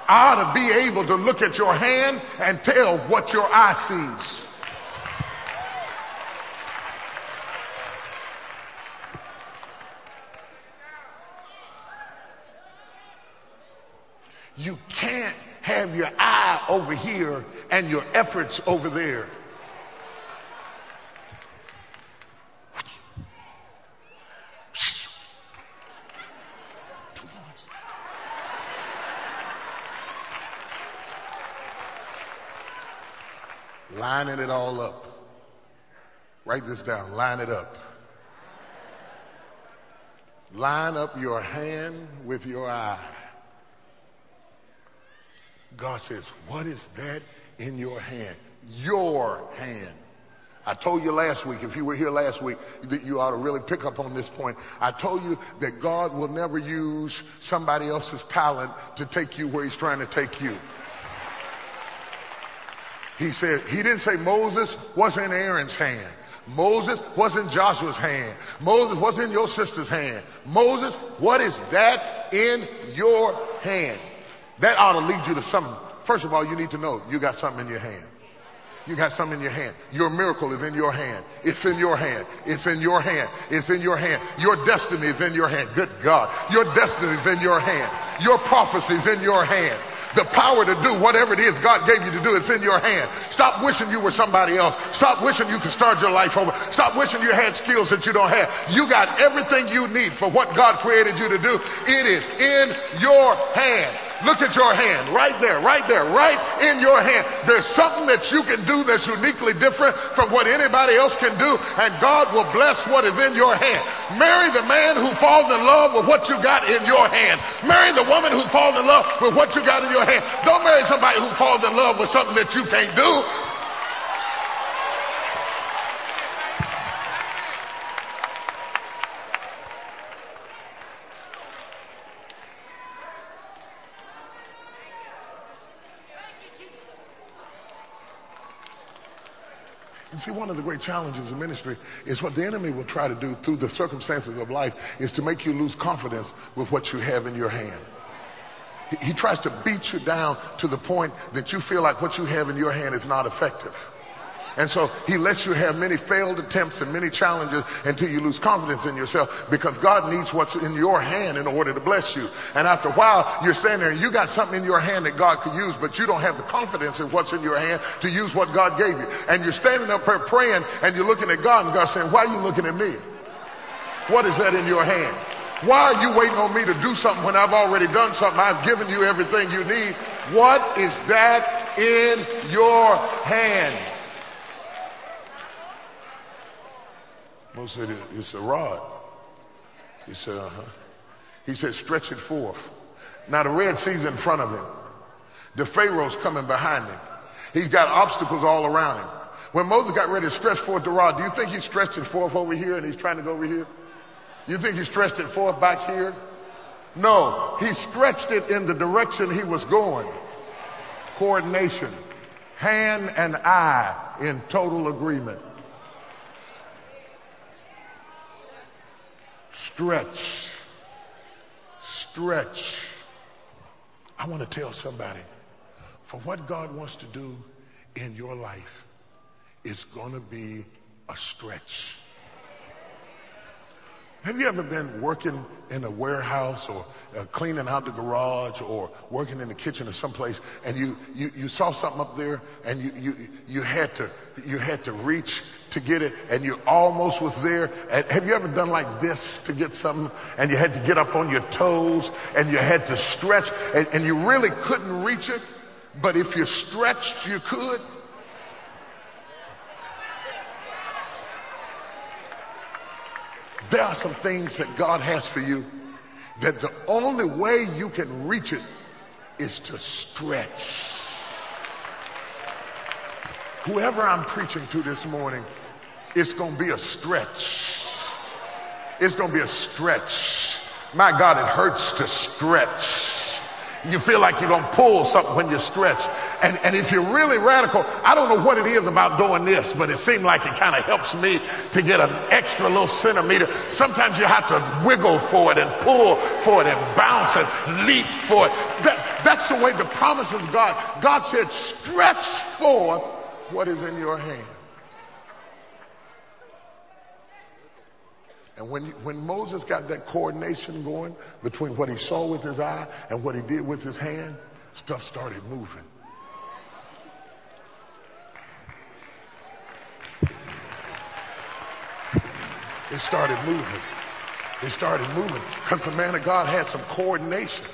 I ought to be able to look at your hand and tell what your eye sees. You can't have your eye over here and your efforts over there. Lining it all up. Write this down. Line it up. Line up your hand with your eye. God says, what is that in your hand? Your hand. I told you last week, if you were here last week, that you ought to really pick up on this point. I told you that God will never use somebody else's talent to take you where he's trying to take you. He said, he didn't say Moses was in Aaron's hand. Moses was in Joshua's hand. Moses was in your sister's hand. Moses, what is that in your hand? That ought to lead you to something. First of all, you need to know you got something in your hand. You got something in your hand. Your miracle is in your hand. It's in your hand. It's in your hand. It's in your hand. Your destiny is in your hand. Good God. Your destiny is in your hand. Your prophecy is in your hand. The power to do whatever it is God gave you to do, it's in your hand. Stop wishing you were somebody else. Stop wishing you could start your life over. Stop wishing you had skills that you don't have. You got everything you need for what God created you to do. It is in your hand. Look at your hand right there, right there, right in your hand. There's something that you can do that's uniquely different from what anybody else can do, and God will bless what is in your hand. Marry the man who falls in love with what you got in your hand. Marry the woman who falls in love with what you got in your hand. Don't marry somebody who falls in love with something that you can't do. See, one of the great challenges in ministry is what the enemy will try to do through the circumstances of life is to make you lose confidence with what you have in your hand. He tries to beat you down to the point that you feel like what you have in your hand is not effective. And so he lets you have many failed attempts and many challenges until you lose confidence in yourself, because God needs what's in your hand in order to bless you. And after a while, you're standing there and you got something in your hand that God could use, but you don't have the confidence in what's in your hand to use what God gave you. And you're standing up there praying and you're looking at God, and God's saying, why are you looking at me? What is that in your hand? Why are you waiting on me to do something when I've already done something? I've given you everything you need. What is that in your hand? Moses said, it's a rod. He said, uh-huh. He said, stretch it forth. Now the Red Sea's in front of him. The Pharaoh's coming behind him. He's got obstacles all around him. When Moses got ready to stretch forth the rod, do you think he stretched it forth over here and he's trying to go over here? You think he stretched it forth back here? No, he stretched it in the direction he was going. Coordination. Hand and eye in total agreement. Stretch, stretch. I want to tell somebody, for what God wants to do in your life, it's going to be a stretch. Have you ever been working in a warehouse or cleaning out the garage or working in the kitchen or someplace, and you saw something up there and you had to reach to get it, and you almost was there? And have you ever done like this to get something, and you had to get up on your toes and you had to stretch, and you really couldn't reach it, but if you stretched, you could? There are some things that God has for you that the only way you can reach it is to stretch. Whoever I'm preaching to this morning, it's going to be a stretch. It's going to be a stretch. My God, it hurts to stretch. You feel like you're going to pull something when you stretch. And if you're really radical, I don't know what it is about doing this, but it seemed like it kind of helps me to get an extra little centimeter. Sometimes you have to wiggle for it and pull for it and bounce and leap for it. That's the way the promise of God. God said, stretch forth what is in your hand. And when Moses got that coordination going between what he saw with his eye and what he did with his hand, stuff started moving. It started moving. It started moving because the man of God had some coordination.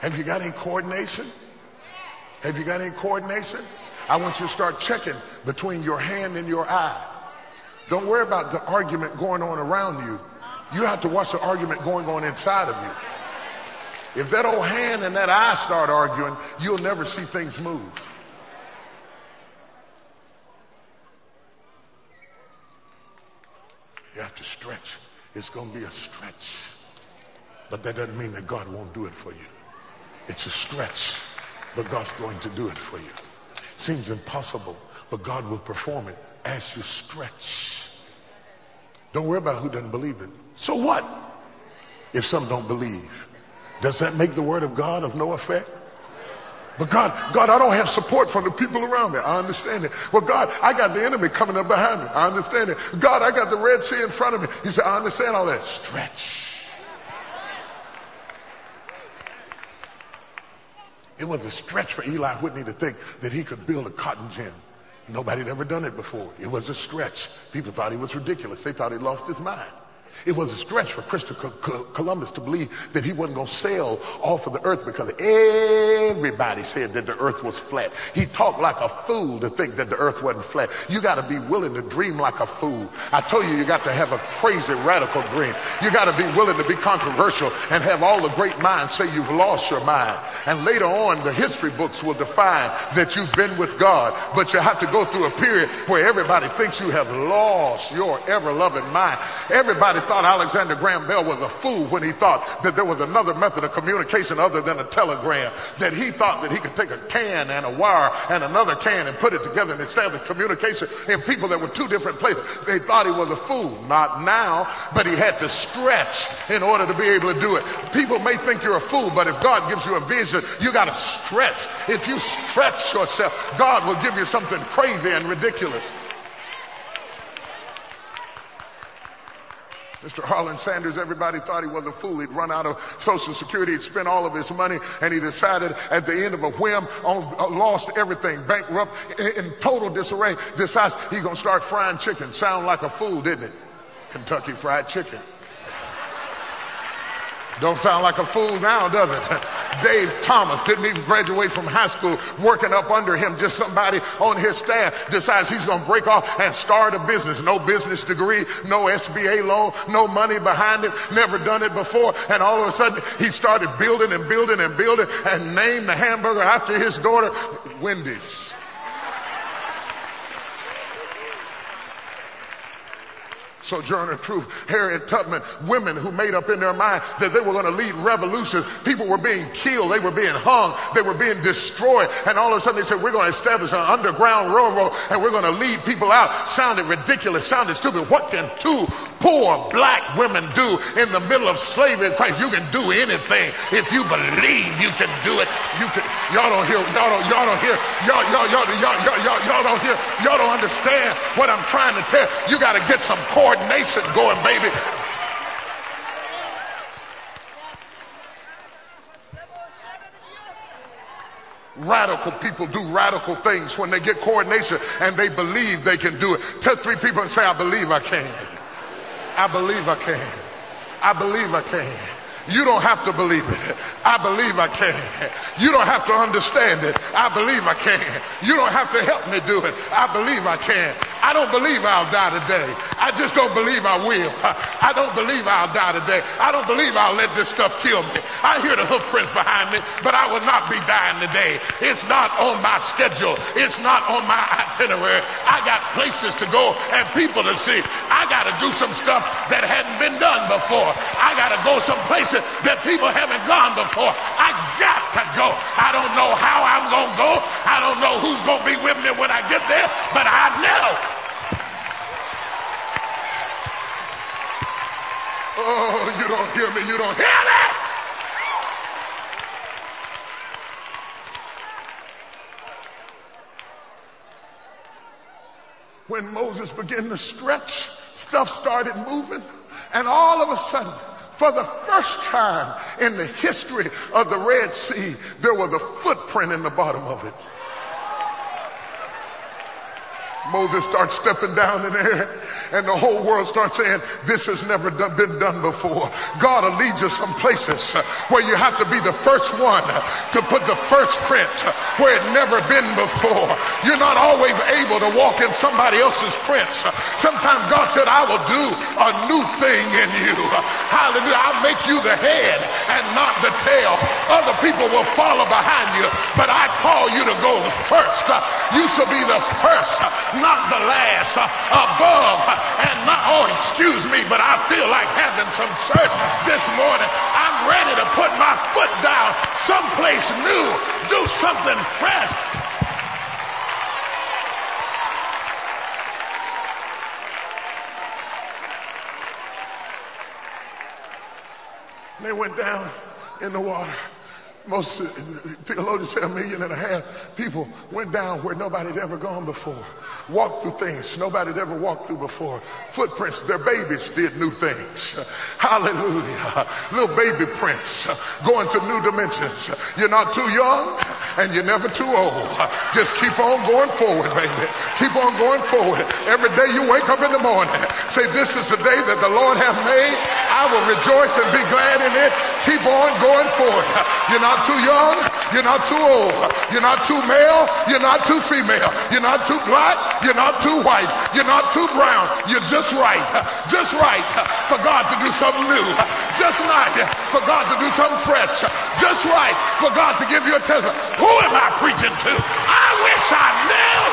Have you got any coordination? Have you got any coordination? I want you to start checking between your hand and your eye. Don't worry about the argument going on around you. You have to watch the argument going on inside of you. If that old hand and that eye start arguing, you'll never see things move. stretch. It's going to be a stretch. But that doesn't mean that God won't do it for you. It's a stretch, but God's going to do it for you. Seems impossible, but God will perform it as you stretch. Don't worry about who doesn't believe it. So what if some don't believe? Does that make the word of God of no effect? But God, I don't have support from the people around me. I understand it. Well, God, I got the enemy coming up behind me. I understand it. God, I got the Red Sea in front of me. He said, I understand all that. Stretch. It was a stretch for Eli Whitney to think that he could build a cotton gin. Nobody had ever done it before. It was a stretch. People thought he was ridiculous. They thought he lost his mind. It was a stretch for Christopher Columbus to believe that he wasn't going to sail off of the earth because everybody said that the earth was flat. He talked like a fool to think that the earth wasn't flat. You got to be willing to dream like a fool. I told you, you got to have a crazy, radical dream. You got to be willing to be controversial and have all the great minds say you've lost your mind. And later on, the history books will define that you've been with God. But you have to go through a period where everybody thinks you have lost your ever-loving mind. Everybody thought Alexander Graham Bell was a fool when he thought that there was another method of communication other than a telegram, that he thought that he could take a can and a wire and another can and put it together and establish communication in people that were two different places. They thought he was a fool. Not now, but he had to stretch in order to be able to do it. People may think you're a fool, but if God gives you a vision, you got to stretch. If you stretch yourself, God will give you something crazy and ridiculous. Mr. Harlan Sanders, everybody thought he was a fool. He'd run out of Social Security. He'd spent all of his money, and he decided at the end of a whim, lost everything, bankrupt, in total disarray, decides he's going to start frying chicken. Sound like a fool, didn't it? Kentucky Fried Chicken. Don't sound like a fool now, does it? Dave Thomas didn't even graduate from high school. Working up under him, just somebody on his staff decides he's going to break off and start a business. No business degree, no SBA loan, no money behind it, never done it before. And all of a sudden, he started building and building and building and named the hamburger after his daughter, Wendy's. Sojourner Truth, Harriet Tubman, women who made up in their mind that they were going to lead revolutions. People were being killed. They were being hung. They were being destroyed. And all of a sudden they said, we're going to establish an underground railroad and we're going to lead people out. Sounded ridiculous. Sounded stupid. What can two poor black women do in the middle of slavery in Christ? You can do anything. If you believe you can do it, you can. Y'all don't hear. Y'all don't hear. Y'all don't hear. Y'all don't understand what I'm trying to tell. You got to get some coordination going, baby. Radical people do radical things when they get coordination and they believe they can do it. Tell three people and say, I believe I can. I believe I can. I believe I can. You don't have to believe it. I believe I can. You don't have to understand it. I believe I can. You don't have to help me do it. I believe I can. I don't believe I'll die today. I just don't believe I will. I don't believe I'll die today. I don't believe I'll let this stuff kill me. I hear the hoofprints behind me, but I will not be dying today. It's not on my schedule. It's not on my itinerary. I got places to go and people to see. I got to do some stuff that hadn't been done before. I got to go some places that people haven't gone before. I got to go. I don't know how I'm going to go. I don't know who's going to be with me when I get there, but I know. Oh, you don't hear me. You don't hear me. When Moses began to stretch, stuff started moving, and all of a sudden, for the first time in the history of the Red Sea, there was a footprint in the bottom of it. Moses starts stepping down in there, and the whole world starts saying, this has never been done before. God will lead you some places where you have to be the first one to put the first print where it never been before. You're not always able to walk in somebody else's prints. Sometimes God said, I will do a new thing in you. Hallelujah. I'll make you the head and not the tail. Other people will follow behind you, but I call you to go first. You shall be the first. not the last, above and not, oh, excuse me, but I feel like having some church this morning. I'm ready to put my foot down someplace new, do something fresh. They went down in the water. Most theologians say 1.5 million people went down where nobody had ever gone before, walked through things nobody had ever walked through before. Footprints, their babies did new things. Hallelujah. Little baby prints going to new dimensions. You're not too young and you're never too old. Just keep on going forward, baby. Keep on going forward. Every day you wake up in the morning, say, this is the day that the Lord hath made. I will rejoice and be glad in it. Keep on going forward. You're not too young, you're not too old, you're not too male, you're not too female, you're not too black, you're not too white, you're not too brown, you're just right for God to do something new, just right for God to do something fresh, just right for God to give you a testimony. Who am I preaching to? I wish I knew.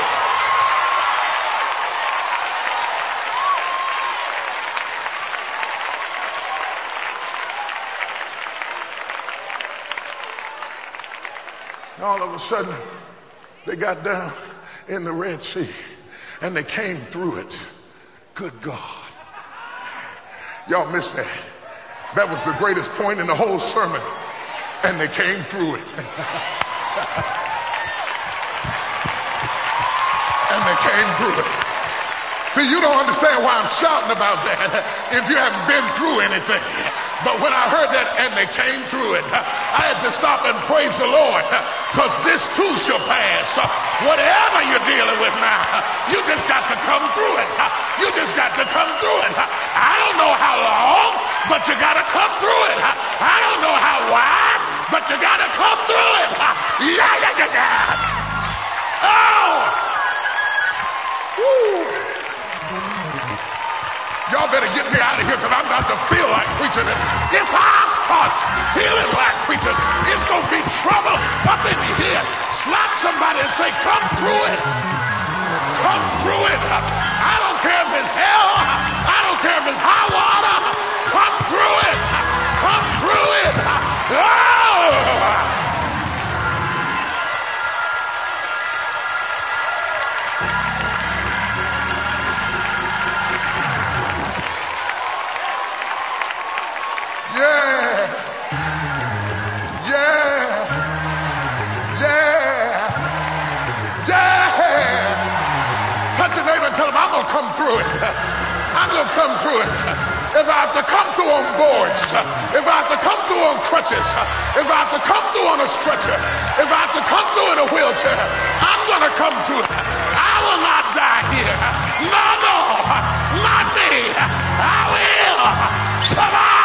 All of a sudden, they got down in the Red Sea and they came through it. Good God. Y'all missed that. That was the greatest point in the whole sermon. And they came through it. And they came through it. See, you don't understand why I'm shouting about that if you haven't been through anything. But when I heard that, and they came through it, I had to stop and praise the Lord, because this too shall pass. Whatever you're dealing with now, you just got to come through it. You just got to come through it. I don't know how long, but you got to come through it. I don't know how wide, but you got to come through it. Yeah, yeah, yeah, yeah. Oh! Woo! Y'all better get me out of here, because I'm about to feel like preaching it. If I start feeling like preaching, it's going to be trouble up in here. Slap somebody and say, come through it. Come through it. I don't care if it's hell. I don't care if it's high water. Come through it. Come through it. Oh! Yeah, yeah, yeah, yeah. Touch your neighbor and tell him, I'm going to come through it. I'm going to come through it. If I have to come through on boards, if I have to come through on crutches, if I have to come through on a stretcher, if I have to come through in a wheelchair, I'm going to come through it. I will not die here. No, no, not me. I will survive.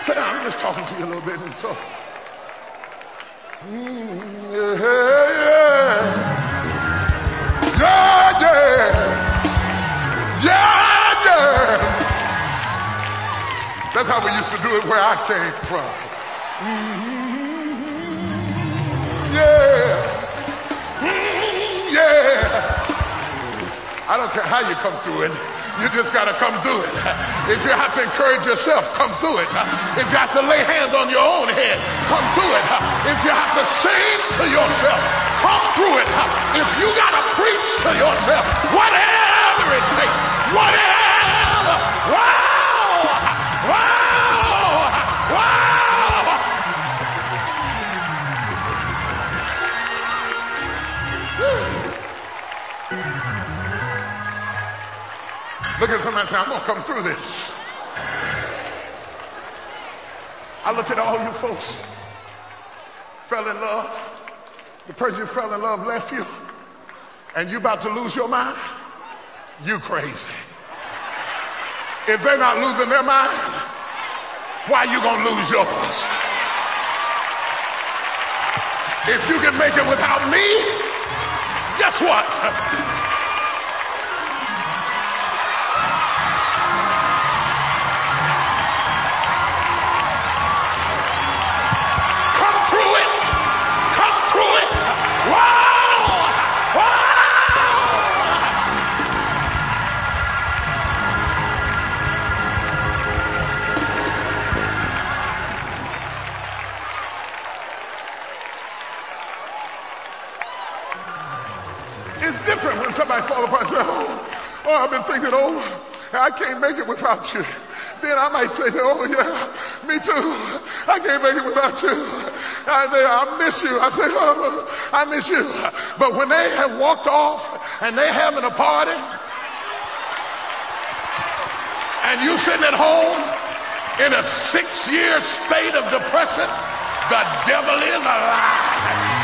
Sit down, I'm just talking to you a little bit, and so yeah, yeah, yeah, yeah, yeah. That's how we used to do it where I came from. Mm-hmm. Yeah. Mm-hmm. Yeah. I don't care how you come through it. You just got to come through it. If you have to encourage yourself, come through it. If you have to lay hands on your own head, come through it. If you have to sing to yourself, come through it. If you got to preach to yourself, whatever it takes, whatever, whatever. Look at somebody and say, I'm going to come through this. I look at all you folks. Fell in love. The person you fell in love left you. And you about to lose your mind? You crazy. If they're not losing their mind, why you going to lose yours? If you can make it without me, guess what? It's different when somebody falls apart and says, oh, I've been thinking, oh, I can't make it without you. Then I might say, oh, yeah, me too. I can't make it without you. I miss you. I say, oh, I miss you. But when they have walked off and they're having a party and you sitting at home in a 6-year state of depression, the devil is alive.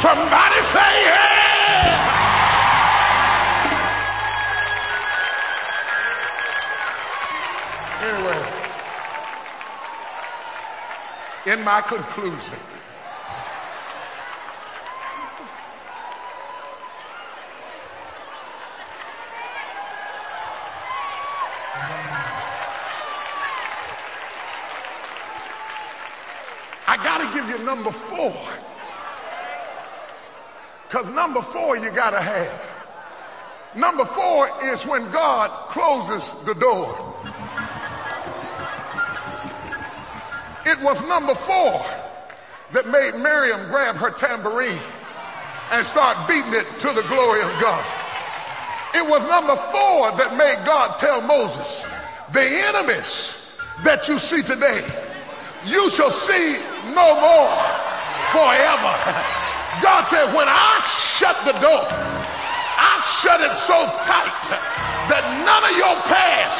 Somebody say, yeah! Anyway, in my conclusion, I gotta give you number 4. Because number 4 you gotta have. Number 4 is when God closes the door. It was number 4 that made Miriam grab her tambourine and start beating it to the glory of God. It was number 4 that made God tell Moses, the enemies that you see today, you shall see no more forever. God said, when I shut the door, I shut it so tight that none of your past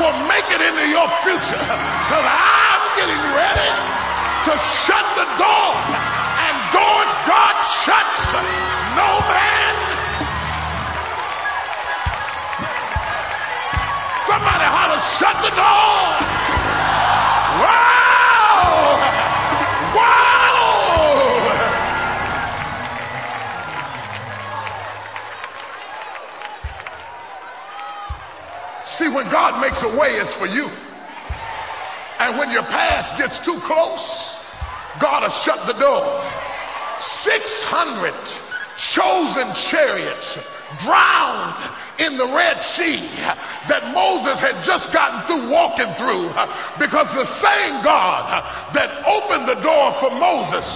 will make it into your future. Because I'm getting ready to shut the door. And doors God shuts, no man. Somebody ought to shut the door. Wow! See, when God makes a way, it's for you. And when your past gets too close, God will shut the door. 600 chosen chariots drowned in the Red Sea that Moses had just gotten through walking through, because the same God that opened the door for Moses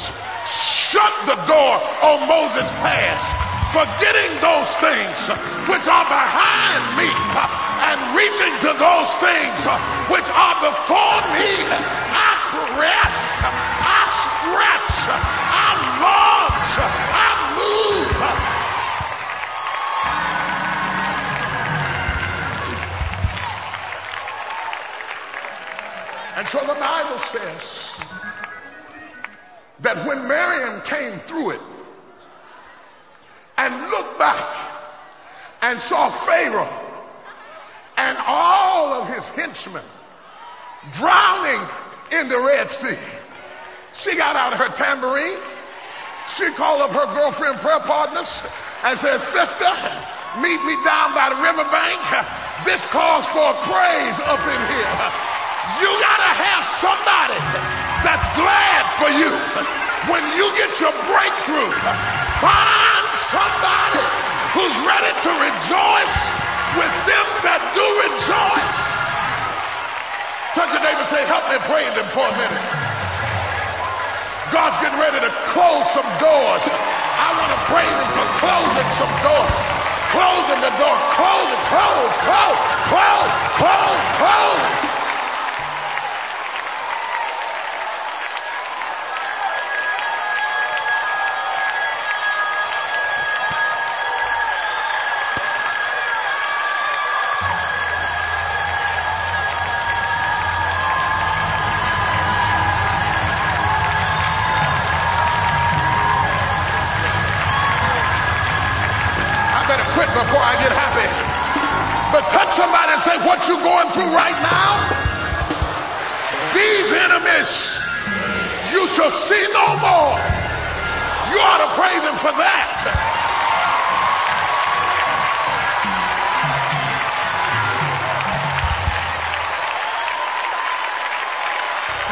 shut the door on Moses' past. Forgetting those things which are behind me and reaching to those things which are before me, I press, I stretch, I launch, I move. And so the Bible says that when Miriam came through it, and looked back and saw Pharaoh and all of his henchmen drowning in the Red Sea, she got out her tambourine. She called up her girlfriend prayer partners and said, sister, meet me down by the riverbank. This calls for a praise up in here. You gotta have somebody that's glad for you. When you get your breakthrough, find somebody who's ready to rejoice with them that do rejoice. Touch your neighbor and say, help me praise him for a minute. God's getting ready to close some doors. I want to praise him for closing some doors. Closing the door. Close it. Close. Close. Close. Close. Close. Before I get happy, but touch somebody and say, what what you're going through right now, these enemies you shall see no more. You ought to praise him for that.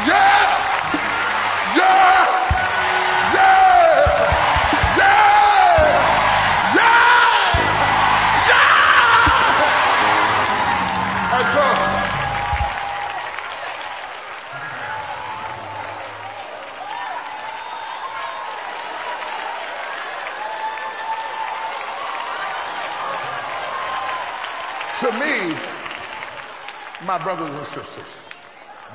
Yeah! Yeah! To me, my brothers and sisters,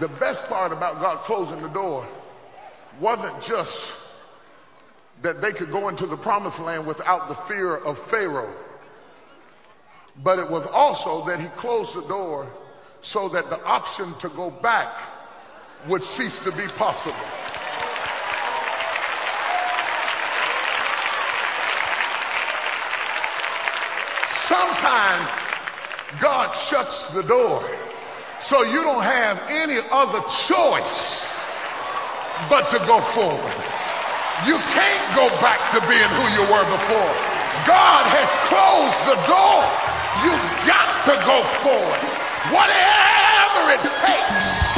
the best part about God closing the door wasn't just that they could go into the promised land without the fear of Pharaoh, but it was also that he closed the door so that the option to go back would cease to be possible. Sometimes God shuts the door so you don't have any other choice but to go forward. You can't go back to being who you were before. God has closed the door. You've got to go forward, whatever it takes.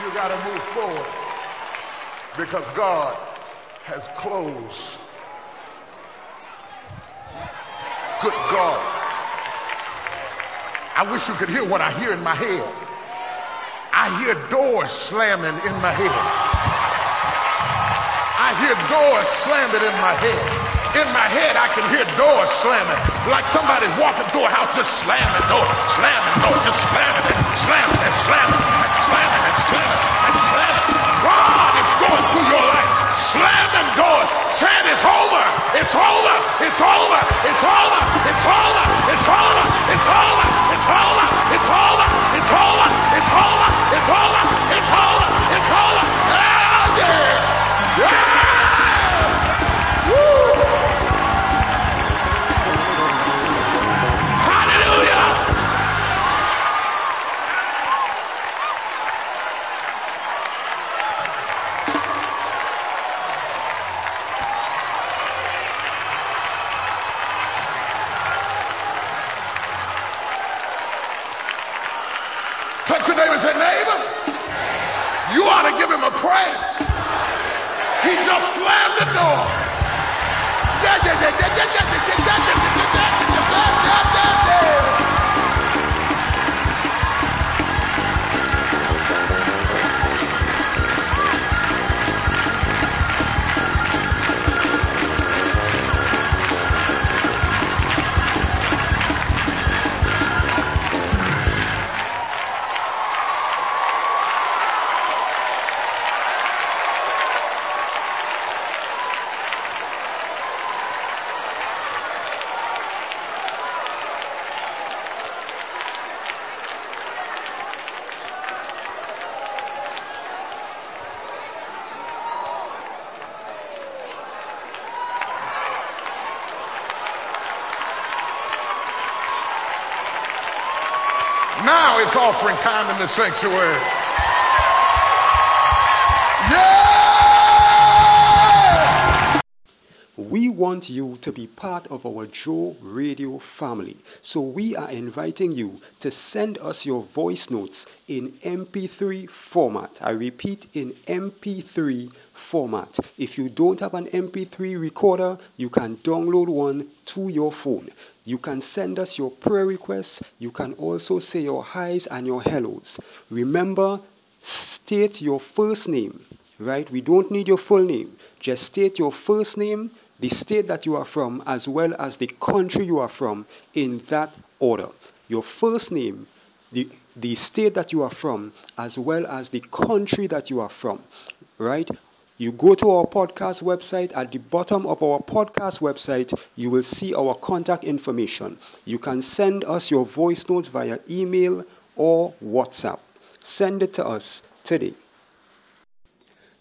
You got to move forward because God has closed. Good God. I wish you could hear what I hear in my head. I hear doors slamming in my head. I hear doors slamming in my head. In my head, I can hear doors slamming. Like somebody's walking through a house, just slamming doors, slamming doors, just slamming and slamming and slamming and slamming and slamming and slamming. God is going through your life, slamming doors, saying it's over, it's over, it's over, it's over, it's over, it's over, it's over. It's over, it's over, it's over, it's over, it's over, it's over, it's over. Ah, yeah. Yeah. Woo. Now it's offering time in the sanctuary. Yeah! We want you to be part of our Joe Radio family. So we are inviting you to send us your voice notes in MP3 format. I repeat, in MP3 format. If you don't have an MP3 recorder, you can download one to your phone. You can send us your prayer requests. You can also say your highs and your hellos. Remember, state your first name, right? We don't need your full name. Just state your first name, the state that you are from, as well as the country you are from, in that order. Your first name, the state that you are from, as well as the country that you are from, right? You go to our podcast website. At the bottom of our podcast website, you will see our contact information. You can send us your voice notes via email or WhatsApp. Send it to us today.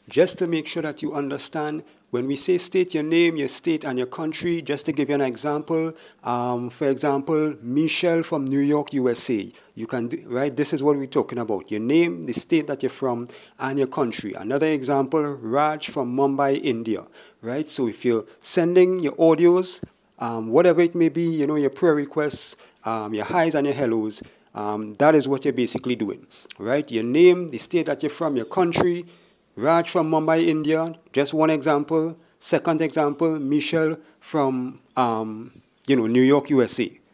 Just to make sure that you understand, When we say state your name, your state, and your country, just to give you an example, for example, Michelle from New York, USA. You can do, right? This is what we're talking about. Your name, the state that you're from, and your country. Another example, Raj from Mumbai, India, right? So if you're sending your audios, whatever it may be, you know, your prayer requests, your highs and your hellos, that is what you're basically doing, right? Your name, the state that you're from, your country, Raj from Mumbai, India, just one example. Second example, Michelle from, New York, USA,